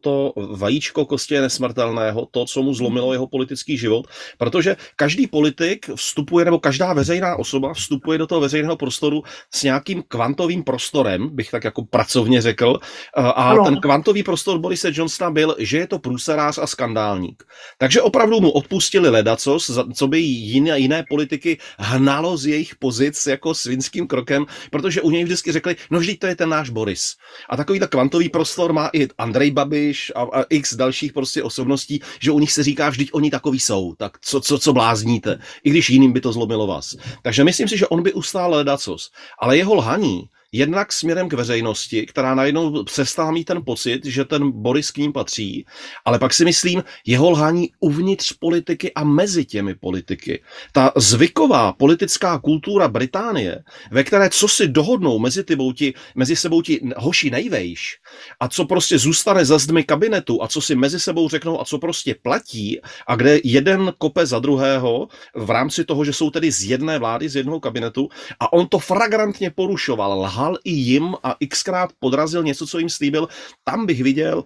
to vajíčko kostě nesmrtelného, to, co mu zlomilo jeho politický život, protože každý politik vstupuje, nebo každá veřejná osoba vstupuje do toho veřejného prostoru s nějakým kvantovým prostorem, bych tak jako pracovně řekl, a ano. Ten kvantový prostor Borise Johnsona byl, že je to průserář a skandálník. Takže opravdu mu odpustili ledacos, co by jiné, jiné politiky hnalo jednoho z jejich pozic jako svinským krokem, protože u něj vždycky řekli, no vždyť to je ten náš Boris. A takovýto kvantový prostor má i Andrej Babiš a, a x dalších prostě osobností, že u nich se říká, vždyť oni takový jsou, tak co, co, co blázníte, i když jiným by to zlomilo vás. Takže myslím si, že on by ustál ledacos, ale jeho lhaní jednak směrem k veřejnosti, která najednou přestala mít ten pocit, že ten Boris k ním patří, ale pak si myslím, jeho lhání uvnitř politiky a mezi těmi politiky. Ta zvyková politická kultura Británie, ve které co si dohodnou mezi, ty bouti, mezi sebou ti hoši nejvejš a co prostě zůstane za zdmi kabinetu a co si mezi sebou řeknou a co prostě platí a kde jeden kope za druhého v rámci toho, že jsou tedy z jedné vlády, z jednoho kabinetu a on to flagrantně porušoval, hal i jim a xkrát podrazil něco, co jim slíbil, tam bych viděl,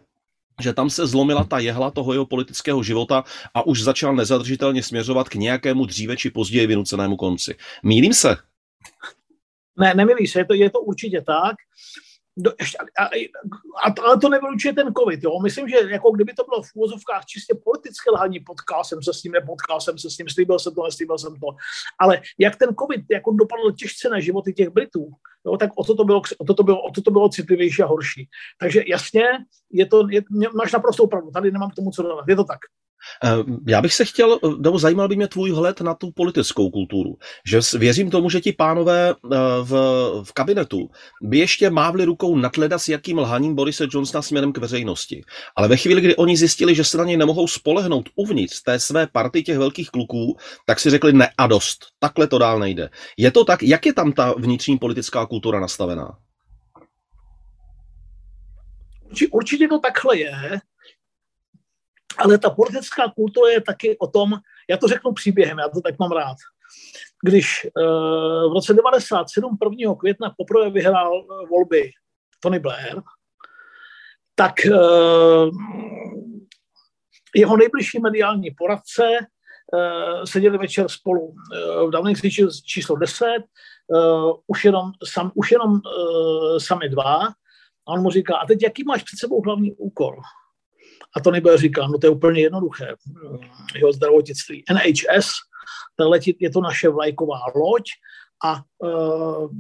že tam se zlomila ta jehla toho jeho politického života a už začal nezadržitelně směřovat k nějakému dříve či později vynucenému konci. Mýlím se? Ne, nemýlíš se, je to, je to určitě tak. Do, a, a, ale to nevylučuje ten covid, jo. Myslím, že jako kdyby to bylo v úvozovkách čistě politické lhaní, potkal jsem se s ním, nepotkal jsem se s ním, slíbil jsem to, neslíbil jsem to. Ale jak ten covid jako dopadl těžce na životy těch Britů, jo, tak o to to bylo, o to to bylo, o to to bylo citlivější a horší. Takže jasně, je to, je, máš naprostou pravdu, tady nemám k tomu co dodat, je to tak. Já bych se chtěl, nebo zajímal by mě tvůj hled na tu politickou kulturu, že věřím tomu, že ti pánové v, v kabinetu by ještě mávli rukou nad leda s jakým lhaním Borise Johnsona směrem k veřejnosti. Ale ve chvíli, kdy oni zjistili, že se na něj nemohou spolehnout uvnitř té své party těch velkých kluků, tak si řekli ne a dost, takhle to dál nejde. Je to tak, jak je tam ta vnitřní politická kultura nastavená? Určitě to takhle je. Ale ta politická kultura je taky o tom, já to řeknu příběhem, já to tak mám rád. Když uh, v roce devadesát sedm prvního května poprvé vyhrál uh, volby Tony Blair, tak uh, jeho nejbližší mediální poradce uh, seděli večer spolu uh, v Downing Street číslo deset, uh, už jenom, sam, už jenom uh, sami dva, a on mu říká, a teď jaký máš před sebou hlavní úkol? A to nebude říkám, no to je úplně jednoduché, jeho zdravotnictví. N H S, letí, je to naše vlajková loď a uh,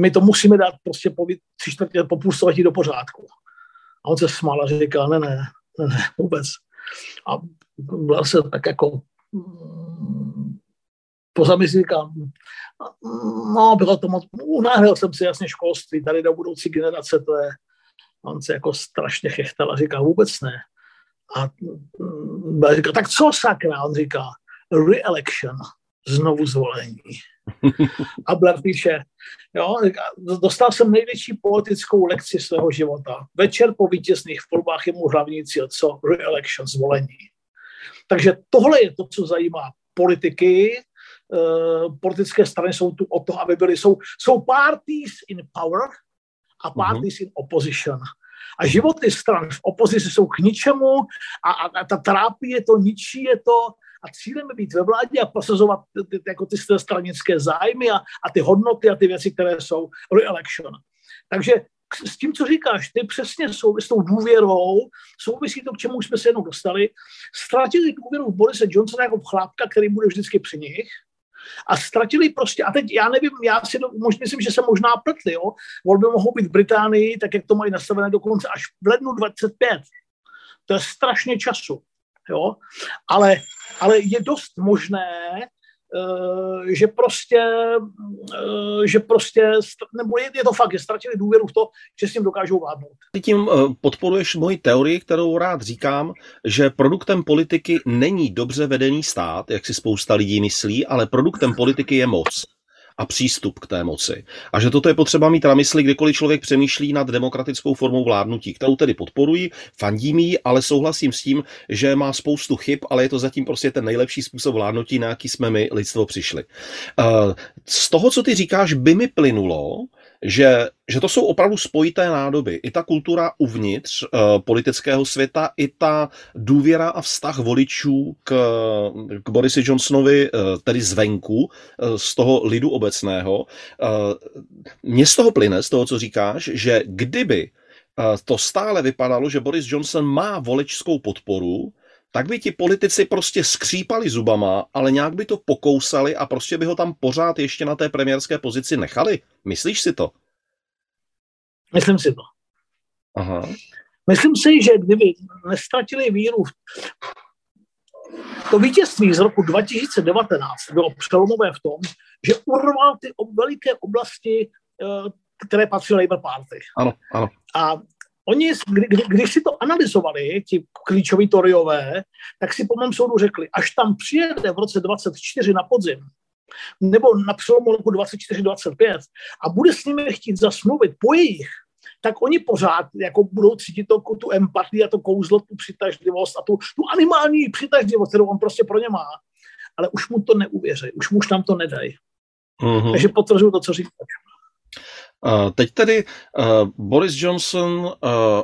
my to musíme dát prostě po, tři čtvrtě, po půl století do pořádku. A on se smál a říkal, ne, ne, ne, ne vůbec. A byl se tak jako pozamysl říkám, no bylo to moc, unáhlil jsem si jasně školství, tady do budoucí generace to je. On se jako strašně chechtal a říká, vůbec ne. A říká, tak co sakra? On říká, re-election, znovu zvolení. A Blair píše, jo, říká, dostal jsem největší politickou lekci svého života. Večer po vítězných volbách je mu hlavní cíl, co? Re-election, zvolení. Takže tohle je to, co zajímá politiky. Uh, politické strany jsou tu o to, aby byly, jsou, jsou parties in power, a parties in opposition. A životy stran v opozici jsou k ničemu a, a, a ta trápí je to, ničí je to a cílem je být ve vládě a prosazovat ty, ty, jako ty stranické zájmy a, a ty hodnoty a ty věci, které jsou re-election. Takže s tím, co říkáš, ty přesně souvisí s tou důvěrou, souvisí to, k čemu jsme se jednou dostali, ztratili důvěru v Borise Johnsona jako chlápka, který bude vždycky při nich, a ztratili prostě, a teď já nevím, já si do, mož, myslím, že se možná pltli, jo. Volby mohou být v Británii, tak jak to mají nastavené dokonce až v lednu dvacet pět. To je strašně času, jo. Ale, ale je dost možné, uh, že prostě, uh, že prostě, nebo je, je to fakt, že ztratili důvěru v to, že s tím dokážou vládnout. Ty tím uh, podporuješ moji teorii, kterou rád říkám, že produktem politiky není dobře vedený stát, jak si spousta lidí myslí, ale produktem politiky je moc a přístup k té moci. A že toto je potřeba mít na mysli, kdykoliv člověk přemýšlí nad demokratickou formou vládnutí, kterou tedy podporuji, fandím jí, ale souhlasím s tím, že má spoustu chyb, ale je to zatím prostě ten nejlepší způsob vládnutí, na jaký jsme my lidstvo přišli. Z toho, co ty říkáš, by mi plynulo, že, že to jsou opravdu spojité nádoby. I ta kultura uvnitř uh, politického světa, i ta důvěra a vztah voličů k, k Borisi Johnsonovi, uh, tedy zvenku, uh, z toho lidu obecného. Uh, mně z toho plyne, z toho, co říkáš, že kdyby uh, to stále vypadalo, že Boris Johnson má voličskou podporu, tak by ti politici prostě skřípali zubama, ale nějak by to pokousali a prostě by ho tam pořád ještě na té premiérské pozici nechali. Myslíš si to? Myslím si to. Aha. Myslím si, že kdyby nestratili víru, to vítězství z roku dva tisíce devatenáct bylo přelomové v tom, že urval ty veliké oblasti, které patří Labour Party. Ano, ano. A oni, kdy, když si to analyzovali, ti klíčoví Toryové, tak si po mém soudu řekli, až tam přijede v roce dvacet čtyři na podzim, nebo na přelomu roku dvacet čtyři dvacet pět a bude s nimi chtít zasmluvit po jejich, tak oni pořád jako budou cítit to, tu empatii a to kouzlo, tu přitažlivost a tu, tu animální přitažlivost, kterou on prostě pro ně má. Ale už mu to neuvěří, už mu už nám to nedají. Mm-hmm. Takže potvrzuju to, co říkám. Uh, teď tedy uh, Boris Johnson uh,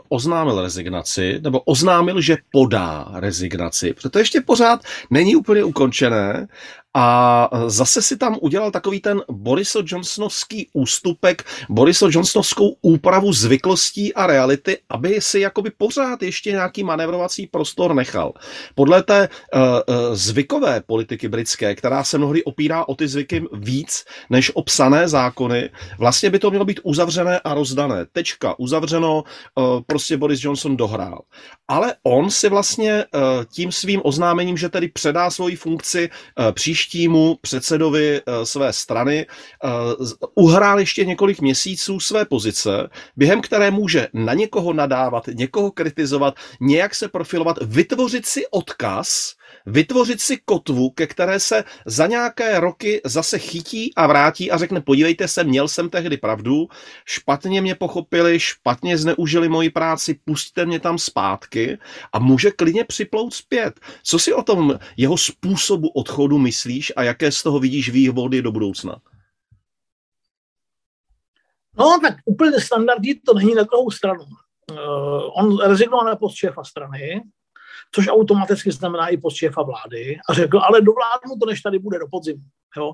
oznámil rezignaci, nebo oznámil, že podá rezignaci, protože ještě pořád není úplně ukončené a zase si tam udělal takový ten Boriso Johnsonovský ústupek, Boriso Johnsonovskou úpravu zvyklostí a reality, aby si jakoby pořád ještě nějaký manévrovací prostor nechal. Podle té uh, uh, zvykové politiky britské, která se mnohdy opírá o ty zvyky víc než o psané zákony, vlastně by to mělo být uzavřené a rozdané. Tečka, uzavřeno, prostě Boris Johnson dohrál. Ale on si vlastně tím svým oznámením, že tedy předá svoji funkci příštímu předsedovi své strany, uhrál ještě několik měsíců své pozice, během které může na někoho nadávat, někoho kritizovat, nějak se profilovat, vytvořit si odkaz, vytvořit si kotvu, ke které se za nějaké roky zase chytí a vrátí a řekne, podívejte se, měl jsem tehdy pravdu, špatně mě pochopili, špatně zneužili moji práci, pusťte mě tam zpátky a může klidně připlout zpět. Co si o tom jeho způsobu odchodu myslíš a jaké z toho vidíš výhody do budoucna? No tak úplně standardní to není na druhou stranu. Uh, on rezignoval na post šéfa strany, což automaticky znamená i post šéfa vlády a řekl, ale dovládnu to, než tady bude do podzimu. Jo?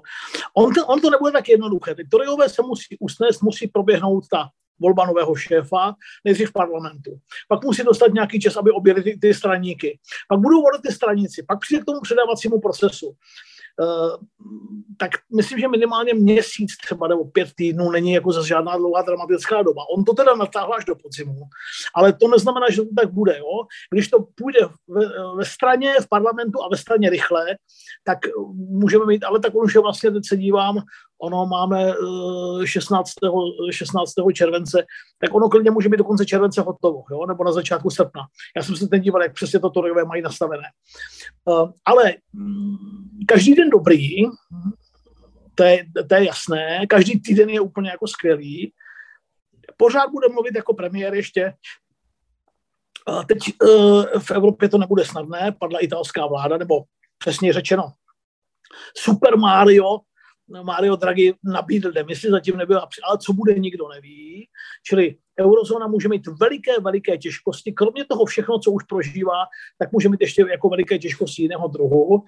On, to, on to nebude tak jednoduché. Ty Toryové se musí usnést, musí proběhnout ta volba nového šéfa, nejdřív v parlamentu. Pak musí dostat nějaký čas, aby objeli ty, ty straníky. Pak budou volit ty stranici, pak přijde k tomu předávacímu procesu. Uh, tak myslím, že minimálně měsíc třeba nebo pět týdnů není jako zase žádná dlouhá dramatická doba. On to teda natáhl až do podzimu, ale to neznamená, že to tak bude. Jo? Když to půjde ve, ve straně, v parlamentu a ve straně rychle, tak můžeme mít, ale tak on už vlastně teď se dívám, ono máme šestnáctého července, tak ono klidně může být do konce července hotovo, jo? Nebo na začátku srpna. Já jsem se ten díval, jak přesně to Toryové mají nastavené. Uh, ale každý den dobrý, to je, to je jasné, každý týden je úplně jako skvělý. Pořád bude mluvit jako premiér ještě. Uh, teď uh, v Evropě to nebude snadné, padla italská vláda, nebo přesně řečeno Super Mario, Mario Draghi nabídl demisi, zatím nebyla, ale co bude, nikdo neví. Čili eurozóna může mít veliké, veliké těžkosti. Kromě toho všechno, co už prožívá, tak může mít ještě jako veliké těžkosti jiného druhu.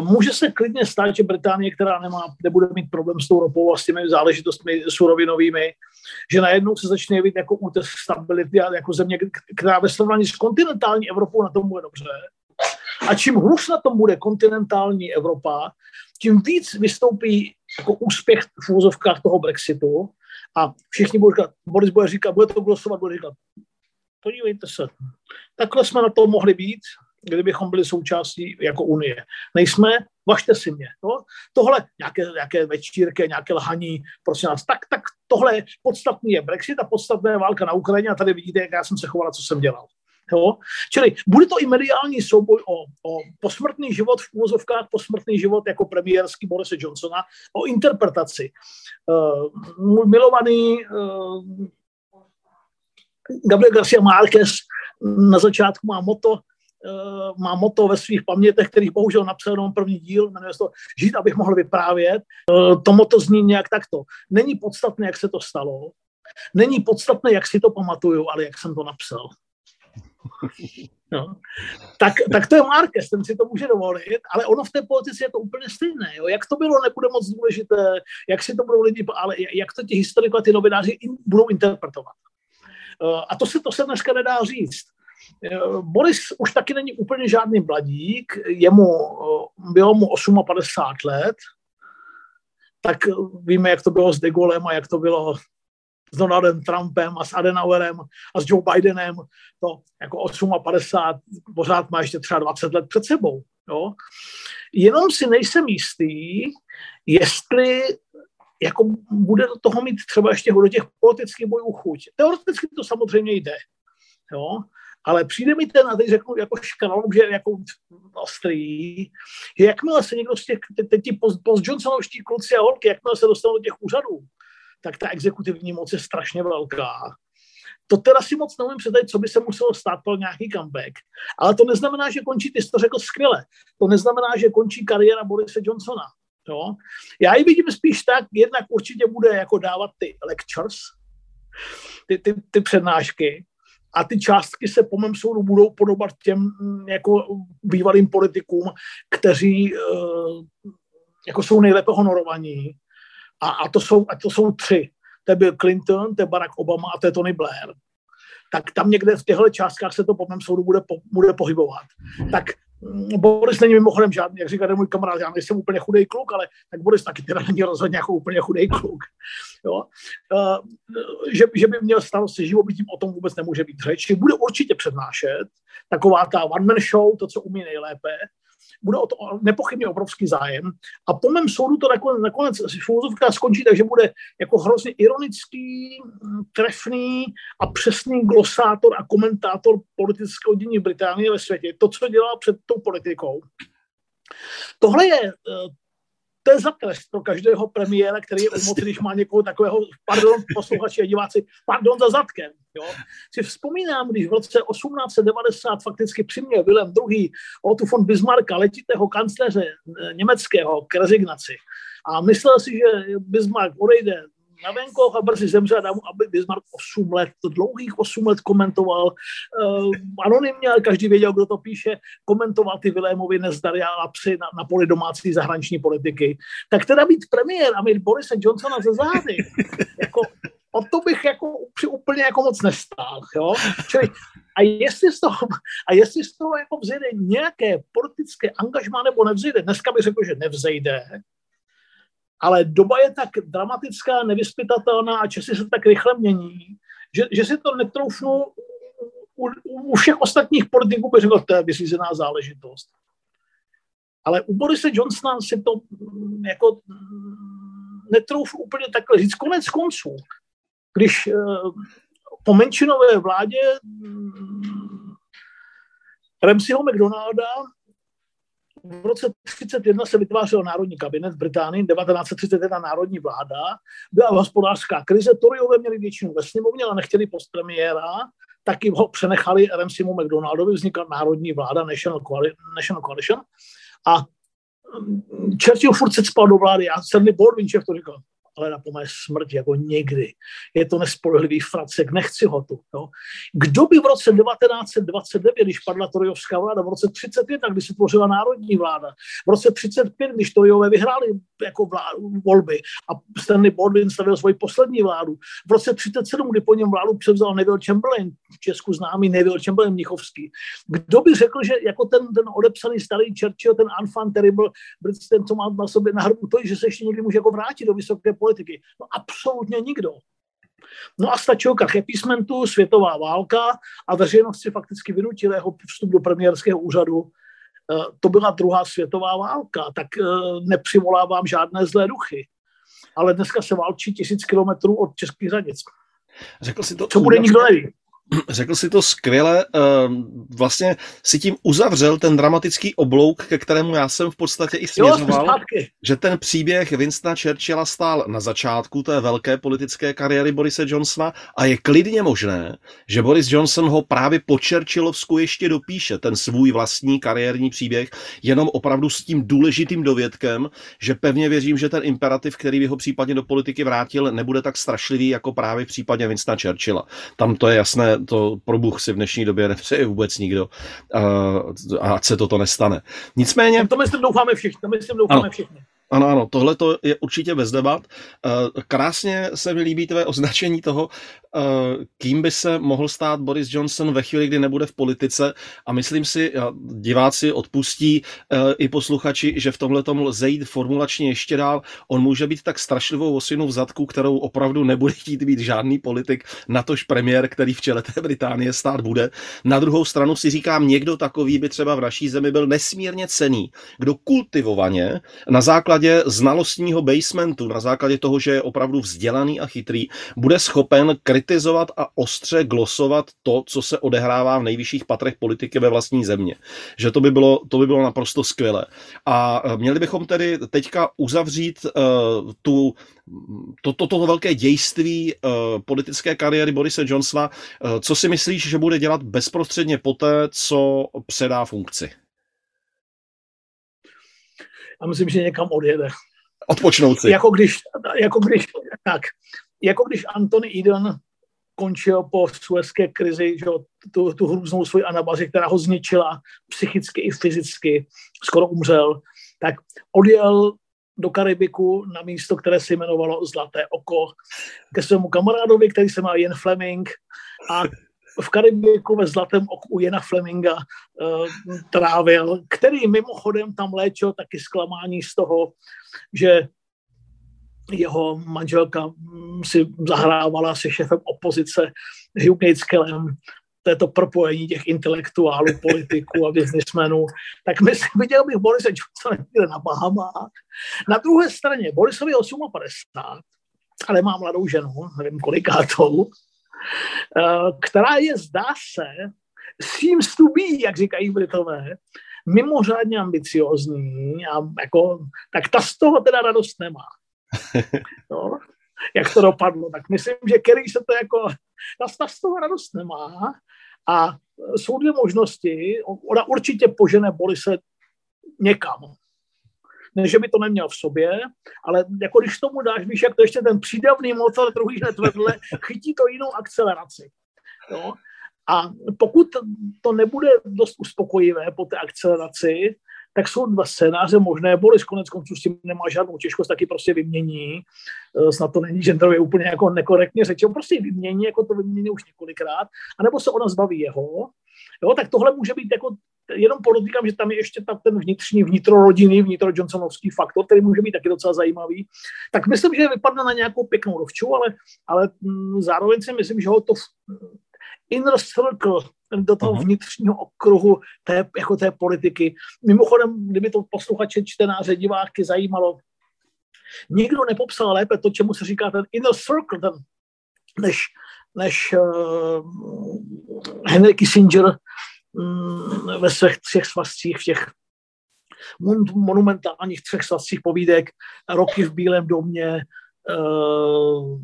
Může se klidně stát, že Británie, která nemá, nebude mít problém s tou ropou a s těmi záležitostmi surovinovými, že najednou se začne jevit jako útes stability a jako země, která ve srovnání s kontinentální Evropou na tom bude dobře. A čím hůř na tom bude kontinentální Evropa, tím víc vystoupí jako úspěch v úvozovkách toho Brexitu a všichni budou říkat, Boris bude říkat, bude to glosovat, bude říkat, podívejte se, takhle jsme na to mohli být, kdybychom byli součástí jako Unie. Nejsme, važte si mě. No? Tohle, nějaké, nějaké večírky, nějaké lhaní, prosím nás, tak, tak tohle podstatný je Brexit a podstatná je válka na Ukrajině a tady vidíte, jak já jsem se choval, co jsem dělal. Jo? Čili bude to i mediální souboj o, o posmrtný život, v úvozovkách posmrtný život jako premiérský Borise Johnsona, o interpretaci. Uh, můj milovaný uh, Gabriel García Márquez na začátku má motto, uh, má motto ve svých pamětech, kterých bohužel napsal jenom první díl, jmenuje se to Žít, abych mohl vyprávět. Uh, to motto zní nějak takto. Není podstatné, jak se to stalo. Není podstatné, jak si to pamatuju, ale jak jsem to napsal. No. Tak, tak to je Márquez, ten si to může dovolit, ale ono v té politice je to úplně stejné. Jo? Jak to bylo, nebude moc důležité, jak si to budou lidi, ale jak to ti historikové, ty novináři in, budou interpretovat. Uh, a to se, to se dneska nedá říct. Boris už taky není úplně žádný mladík, jemu, bylo mu padesát osm let, tak víme, jak to bylo s De Gaulem a jak to bylo s Donaldem Trumpem a s Adenauerem a s Joe Bidenem. To jako padesát osm pořád má ještě třeba dvacet let před sebou. Jo? Jenom si nejsem jistý, jestli jako bude do toho mít třeba ještě do těch politických bojů chuť. Teoreticky to samozřejmě jde, jo? Ale přijde mi ten, a teď řeknu jako škanalom, že jako ostrý, že jakmile se někdo z těch, teď ti post-Johnsonovští kluci a holky, jakmile se dostanou do těch úřadů, tak ta exekutivní moc je strašně velká. To teda si moc neumím představit, co by se muselo stát pro nějaký comeback. Ale to neznamená, že končí, ty jsi to řekl skvěle, to neznamená, že končí kariéra Borise Johnsona. Jo? Já ji vidím spíš tak, jednak určitě bude jako dávat ty lectures, ty, ty, ty přednášky, a ty částky se po mém soudu budou podobat těm jako bývalým politikům, kteří jako jsou nejlépe honorovaní. A, a, to jsou, a to jsou tři. To byl Clinton, to je Barack Obama a to je Tony Blair. Tak tam někde v těchto částkách se to po mém soudu bude, bude pohybovat. Tak Boris není mimochodem žádný, jak říká můj kamarád, já nejsem úplně chudej kluk, ale tak Boris taky teda není rozhodně jako úplně chudej kluk. Jo? Uh, že, že by měl starost se živobytím, o tom vůbec nemůže být řeč. Bude určitě přednášet, taková ta one-man show, to, co umí nejlépe, bude o to nepochybně obrovský zájem a po mém soudu to nakonec, nakonec filozofka skončí, takže bude jako hrozně ironický, trefný a přesný glosátor a komentátor politického dění Británie ve světě. To, co dělá před tou politikou. Tohle je, to je zatrest pro každého premiéra, který je u moci, když má někoho takového, pardon, posluchači a diváci, pardon za zadkem. Jo. Si vzpomínám, když v roce osmnáct set devadesát fakticky přiměl Vilém druhý. Otto von Bismarcka, letitého kancléře německého, k rezignaci. A myslel si, že Bismarck odejde na venkov a brzy zemře, a aby Bismarck osm let, dlouhých osm let komentoval uh, anonymně, ale každý věděl, kdo to píše, komentoval ty Vilémovy nezdary a lapsy na, na poli domácí zahraniční politiky. Tak teda být premiér a mít Borise Johnsona ze zády, jako o to bych jako úplně jako moc nestál. Jo? Čili, a jestli z toho, a jestli z toho jako vzejde nějaké politické angažmá nebo nevzejde, dneska bych řekl, že nevzejde, ale doba je tak dramatická, nevyspytatelná a časy se tak rychle mění, že, že si to netroufnu u, u všech ostatních politiků, bych řekl, to je vysvízená záležitost. Ale u Borise Johnsona si to jako netroufnu úplně takhle říct. Konec konců, když po menšinové vládě Ramsayho McDonalda v roce třicet jedna se vytvářel národní kabinet v Británii, devatenáct set třicet jedna národní vláda, byla hospodářská krize, Toryové měli většinu ve sněmovně, ale nechtěli post premiéra, tak jim ho přenechali Ramsaymu McDonaldovi, vznikla národní vláda, National Coalition, a Churchill furt se spal do vlády, a Stanley Baldwin, šéf, to říkal, ale na po mé smrti, jako někdy. Je to nespolehlivý fracek, nechci ho tu. No. Kdo by v roce devatenáct set dvacet devět, když padla toryovská vláda, v roce třicet jedna, když se tvořila národní vláda, v roce třicet pět, když toryové vyhráli jako vládu, volby a Stanley Baldwin stavil svoji poslední vládu, v roce třicet sedm, kdy po něm vládu převzal Neville Chamberlain, v Česku známý Neville Chamberlain Mnichovský. Kdo by řekl, že jako ten, ten odepsaný starý Churchill, ten enfant terrible, ten, co má na sobě na hrbu to, že se ještě někdy může jako vrátit do vysoké politiky. No absolutně nikdo. No a stačil krach písmentu, světová válka a veřejnost si fakticky vynutila jeho vstup do premiérského úřadu. To byla druhá světová válka, tak nepřivolávám žádné zlé duchy. Ale dneska se válčí tisíc kilometrů od českých hranic. Řekl si to, co bude, nikdo neví. Řekl si to skvěle, vlastně si tím uzavřel ten dramatický oblouk, ke kterému já jsem v podstatě i směřoval, že ten příběh Winstona Churchilla stál na začátku té velké politické kariéry Borise Johnsona a je klidně možné, že Boris Johnson ho právě po Churchillovsku ještě dopíše, ten svůj vlastní kariérní příběh, jenom opravdu s tím důležitým dovědkem, že pevně věřím, že ten imperativ, který by ho případně do politiky vrátil, nebude tak strašlivý jako právě v případě Winstona Churchilla. Tam to je jasné, to probuch si v dnešní době nepřeje vůbec nikdo a ať se toto nestane. Nicméně... To myslím doufáme všichni. To myslím doufáme všichni. Ano, ano, tohle to je určitě bez debat. Krásně se mi líbí tvé označení toho, kým by se mohl stát Boris Johnson ve chvíli, kdy nebude v politice, a myslím si, diváci odpustí i posluchači, že v tomhle tomu lze jít formulačně ještě dál. On může být tak strašlivou osinu v zadku, kterou opravdu nebude chtít být žádný politik, natož premiér, který v čele té Británie stát bude. Na druhou stranu si říkám, někdo takový by třeba v naší zemi byl nesmírně cenný, kdo kultivovaně na základě znalostního basementu, na základě toho, že je opravdu vzdělaný a chytrý, bude schopen kritizovat a ostře glosovat to, co se odehrává v nejvyšších patrech politiky ve vlastní země. Že to by bylo, to by bylo naprosto skvělé. A měli bychom tedy teďka uzavřít uh, tu, to, to, to velké dějství uh, politické kariéry Borise Johnsona. Uh, co si myslíš, že bude dělat bezprostředně poté, co předá funkci? A myslím, že někam odjede. Odpočnout si. Jako když, jako když, tak, jako když Anthony Eden končil po suezské krizi, že tu, tu hrůznou svoji anabázi, která ho zničila psychicky i fyzicky, skoro umřel, tak odjel do Karibiku na místo, které se jmenovalo Zlaté oko, ke svému kamarádovi, který se má Ian Fleming, a v Karibiku ve Zlatém oku u Jana Fleminga uh, trávil, který mimochodem tam léčil taky zklamání z toho, že jeho manželka si zahrávala se šéfem opozice Hugh Gaitskellem. To je to propojení těch intelektuálů, politiků a biznismenů. Tak myslím, viděl bych Borise Johnsona na Bahamách. Na druhé straně, Borisovi padesát osm, ale má mladou ženu, nevím kolikátou, která je, zdá se, seems to be, jak říkají Britové, mimořádně ambiciózní, a jako, tak ta z toho teda radost nemá. No, jak to dopadlo, tak myslím, že Kerry se to jako, ta z toho radost nemá, a jsou dvě možnosti. Ona určitě požene Borise někam. Ne, že by to neměl v sobě, ale jako když tomu dáš, víš, jak to ještě ten přídavný motor druhý hned vedle, chytí to jinou akceleraci. Jo? A pokud to nebude dost uspokojivé po té akceleraci, tak jsou dva scénáře možné. Boris konec konců s tím nemá žádnou těžkost, taky prostě vymění. Snad to není genderově úplně jako nekorektně řečeno. Prostě vymění, jako to vymění už několikrát. A nebo se ona zbaví jeho. Jo, tak tohle může být jako, jenom podotýkám, že tam je ještě tak ten vnitřní, vnitrorodinný, vnitrojohnsonovský faktor, který může být taky docela zajímavý. Tak myslím, že vypadne na nějakou pěknou rovču, ale, ale zároveň si myslím, že ho to inner circle, do toho Aha. vnitřního okruhu té, jako té politiky. Mimochodem, kdyby to posluchače, čtenáře, diváky zajímalo, nikdo nepopsal lépe to, čemu se říká ten inner circle, ten, než, než uh, Henry Kissinger um, ve svých třech svazcích, v těch monumentálních třech svazcích povídek, Roky v Bílém domě, Uh,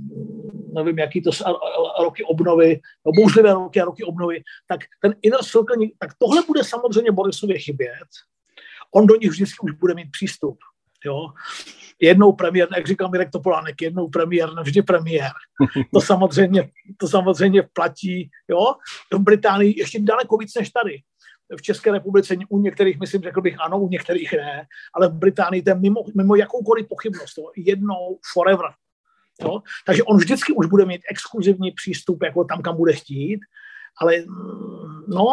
nevím, jaký to a, a, a roky obnovy, no, bouřlivé roky a roky obnovy, tak ten inner circle, tak tohle bude samozřejmě Borisově chybět. On do nich vždycky už bude mít přístup. Jo? Jednou premiér, jak říkal Mirek Topolánek, jednou premiér, navždy premiér. To samozřejmě, to samozřejmě platí, jo? V Británii ještě daleko víc než tady. V České republice u některých, myslím, řekl bych ano, u některých ne, ale v Británii to je mimo, mimo jakoukoliv pochybnost, jo, jednou forever. Jo. Takže on vždycky už bude mít exkluzivní přístup jako tam, kam bude chtít, ale no,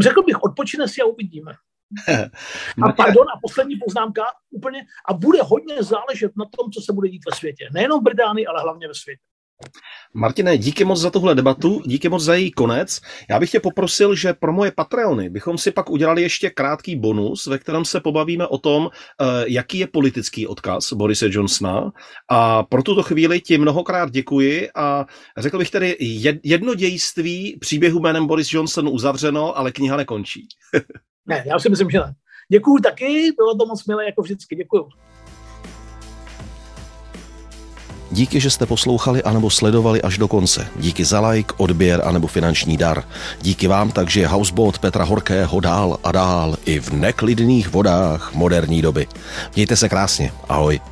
řekl bych, odpočine si a uvidíme. A pardon, a poslední poznámka úplně, a bude hodně záležet na tom, co se bude dít ve světě. Nejenom v Británii, ale hlavně ve světě. Martine, díky moc za tuhle debatu, díky moc za její konec. Já bych tě poprosil, že pro moje Patreony bychom si pak udělali ještě krátký bonus, ve kterém se pobavíme o tom, jaký je politický odkaz Borise Johnsona. A pro tuto chvíli ti mnohokrát děkuji a řekl bych tedy jedno dějství příběhu jménem Boris Johnson uzavřeno, ale kniha nekončí. Ne, já si myslím, že ne. Děkuju taky, bylo to moc milé, jako vždycky, děkuju. Díky, že jste poslouchali anebo sledovali až do konce. Díky za like, odběr anebo finanční dar. Díky vám takže je houseboat Petra Horkého dál a dál i v neklidných vodách moderní doby. Mějte se krásně. Ahoj.